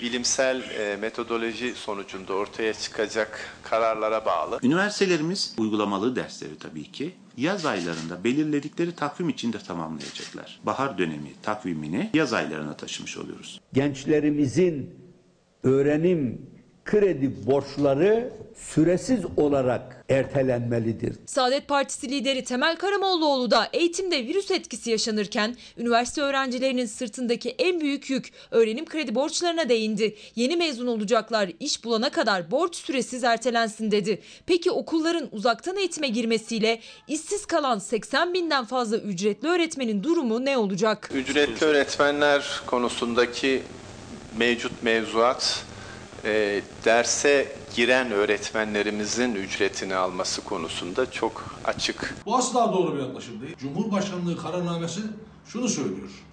bilimsel metodoloji sonucunda ortaya çıkacak kararlara bağlı. Üniversitelerimiz uygulamalı dersleri tabii ki yaz aylarında belirledikleri takvim içinde tamamlayacaklar. Bahar dönemi takvimini yaz aylarına taşımış oluyoruz. Gençlerimizin öğrenim kredi borçları süresiz olarak ertelenmelidir. Saadet Partisi lideri Temel Karamollaoğlu da eğitimde virüs etkisi yaşanırken üniversite öğrencilerinin sırtındaki en büyük yük öğrenim kredi borçlarına değindi. Yeni mezun olacaklar iş bulana kadar borç süresiz ertelensin dedi. Peki okulların uzaktan eğitime girmesiyle işsiz kalan seksen binden fazla ücretli öğretmenin durumu ne olacak? Ücretli öğretmenler konusundaki mevcut mevzuat E, derse giren öğretmenlerimizin ücretini alması konusunda çok açık. Bu asla doğru bir yaklaşım değil. Cumhurbaşkanlığı kararnamesi şunu söylüyor.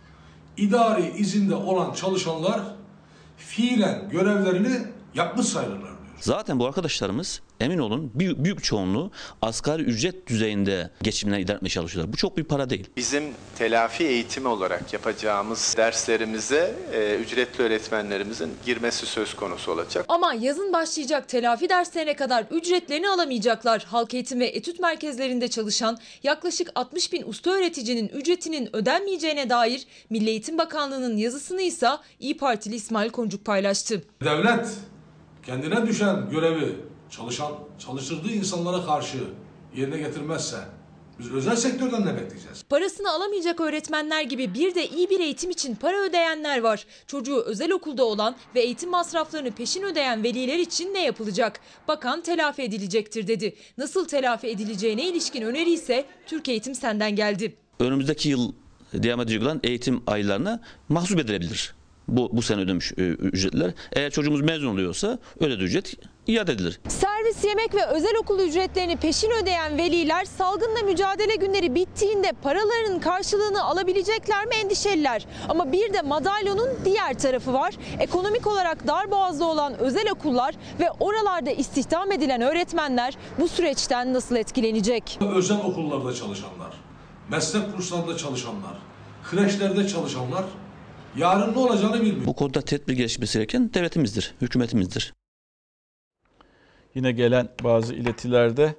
İdari izinde olan çalışanlar fiilen görevlerini yapmış sayılırlar diyor. Zaten bu arkadaşlarımız emin olun büyük, büyük çoğunluğu asgari ücret düzeyinde geçimden idare etmeye çalışıyorlar. Bu çok bir para değil. Bizim telafi eğitimi olarak yapacağımız derslerimize e, ücretli öğretmenlerimizin girmesi söz konusu olacak. Ama yazın başlayacak telafi derslerine kadar ücretlerini alamayacaklar. Halk eğitim ve etüt merkezlerinde çalışan yaklaşık altmış bin usta öğreticinin ücretinin ödenmeyeceğine dair Milli Eğitim Bakanlığı'nın yazısını ise İYİ Partili İsmail Koncuk paylaştı. Devlet kendine düşen görevi çalışan, çalıştırdığı insanlara karşı yerine getirmezse biz özel sektörden ne bekleyeceğiz? Parasını alamayacak öğretmenler gibi bir de iyi bir eğitim için para ödeyenler var. Çocuğu özel okulda olan ve eğitim masraflarını peşin ödeyen veliler için ne yapılacak? Bakan telafi edilecektir dedi. Nasıl telafi edileceğine ilişkin öneri ise Türk Eğitim Sen'den geldi. Önümüzdeki yıl devam edecek olan eğitim aylarına mahsup edilebilir. Bu, bu sene ödemiş e, ücretler. Eğer çocuğumuz mezun oluyorsa ödediği ücret iade edilir. Servis, yemek ve özel okul ücretlerini peşin ödeyen veliler salgınla mücadele günleri bittiğinde paralarının karşılığını alabilecekler mi endişeliler. Ama bir de madalyonun diğer tarafı var. Ekonomik olarak darboğazda olan özel okullar ve oralarda istihdam edilen öğretmenler bu süreçten nasıl etkilenecek? Özel okullarda çalışanlar, meslek kurslarında çalışanlar, kreşlerde çalışanlar yarın ne olacağını bilmiyorum. Bu konuda tedbir gelişmesi gereken devletimizdir, hükümetimizdir. Yine gelen bazı iletilerde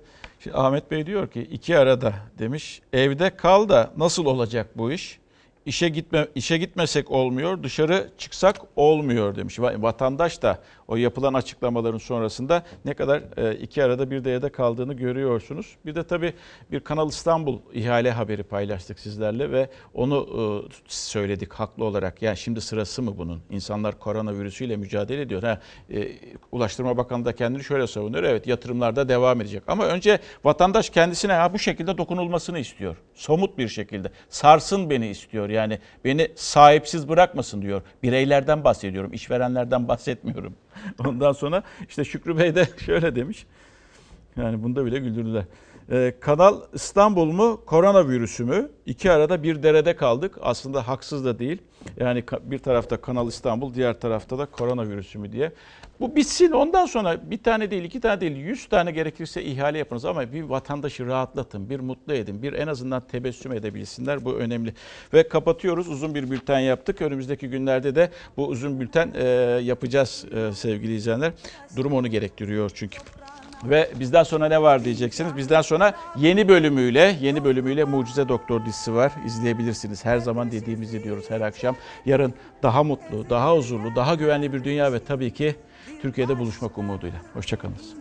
Ahmet Bey diyor ki iki arada demiş, evde kal da nasıl olacak bu iş? İşe gitme, işe gitmesek olmuyor, dışarı çıksak olmuyor demiş. Vatandaş da o yapılan açıklamaların sonrasında ne kadar iki arada bir de kaldığını görüyorsunuz. Bir de tabii bir Kanal İstanbul ihale haberi paylaştık sizlerle ve onu söyledik haklı olarak. Yani şimdi sırası mı bunun? İnsanlar koronavirüsüyle mücadele ediyor. Ha, Ulaştırma Bakanı da kendini şöyle savunuyor. Evet, yatırımlarda devam edecek. Ama önce vatandaş kendisine ha, bu şekilde dokunulmasını istiyor. Somut bir şekilde. Sarsın beni istiyor. Yani beni sahipsiz bırakmasın diyor. Bireylerden bahsediyorum, işverenlerden bahsetmiyorum. Ondan sonra işte Şükrü Bey de şöyle demiş. Yani bunda bile güldürdüler. Ee, Kanal İstanbul mu, koronavirüsü mü? İki arada bir derede kaldık. Aslında haksız da değil. Yani bir tarafta Kanal İstanbul, diğer tarafta da koronavirüsü mü diye. Bu bitsin, ondan sonra bir tane değil, iki tane değil, yüz tane gerekirse ihale yapınız ama bir vatandaşı rahatlatın, bir mutlu edin, bir en azından tebessüm edebilsinler. Bu önemli. Ve kapatıyoruz. Uzun bir bülten yaptık. Önümüzdeki günlerde de bu uzun bülten e, yapacağız e, sevgili izleyenler. Durum onu gerektiriyor çünkü. Ve bizden sonra ne var diyeceksiniz. Bizden sonra yeni bölümüyle, yeni bölümüyle Mucize Doktor dizisi var. İzleyebilirsiniz. Her zaman dediğimizi diyoruz her akşam. Yarın daha mutlu, daha huzurlu, daha güvenli bir dünya ve tabii ki Türkiye'de buluşmak umuduyla. Hoşça kalınız.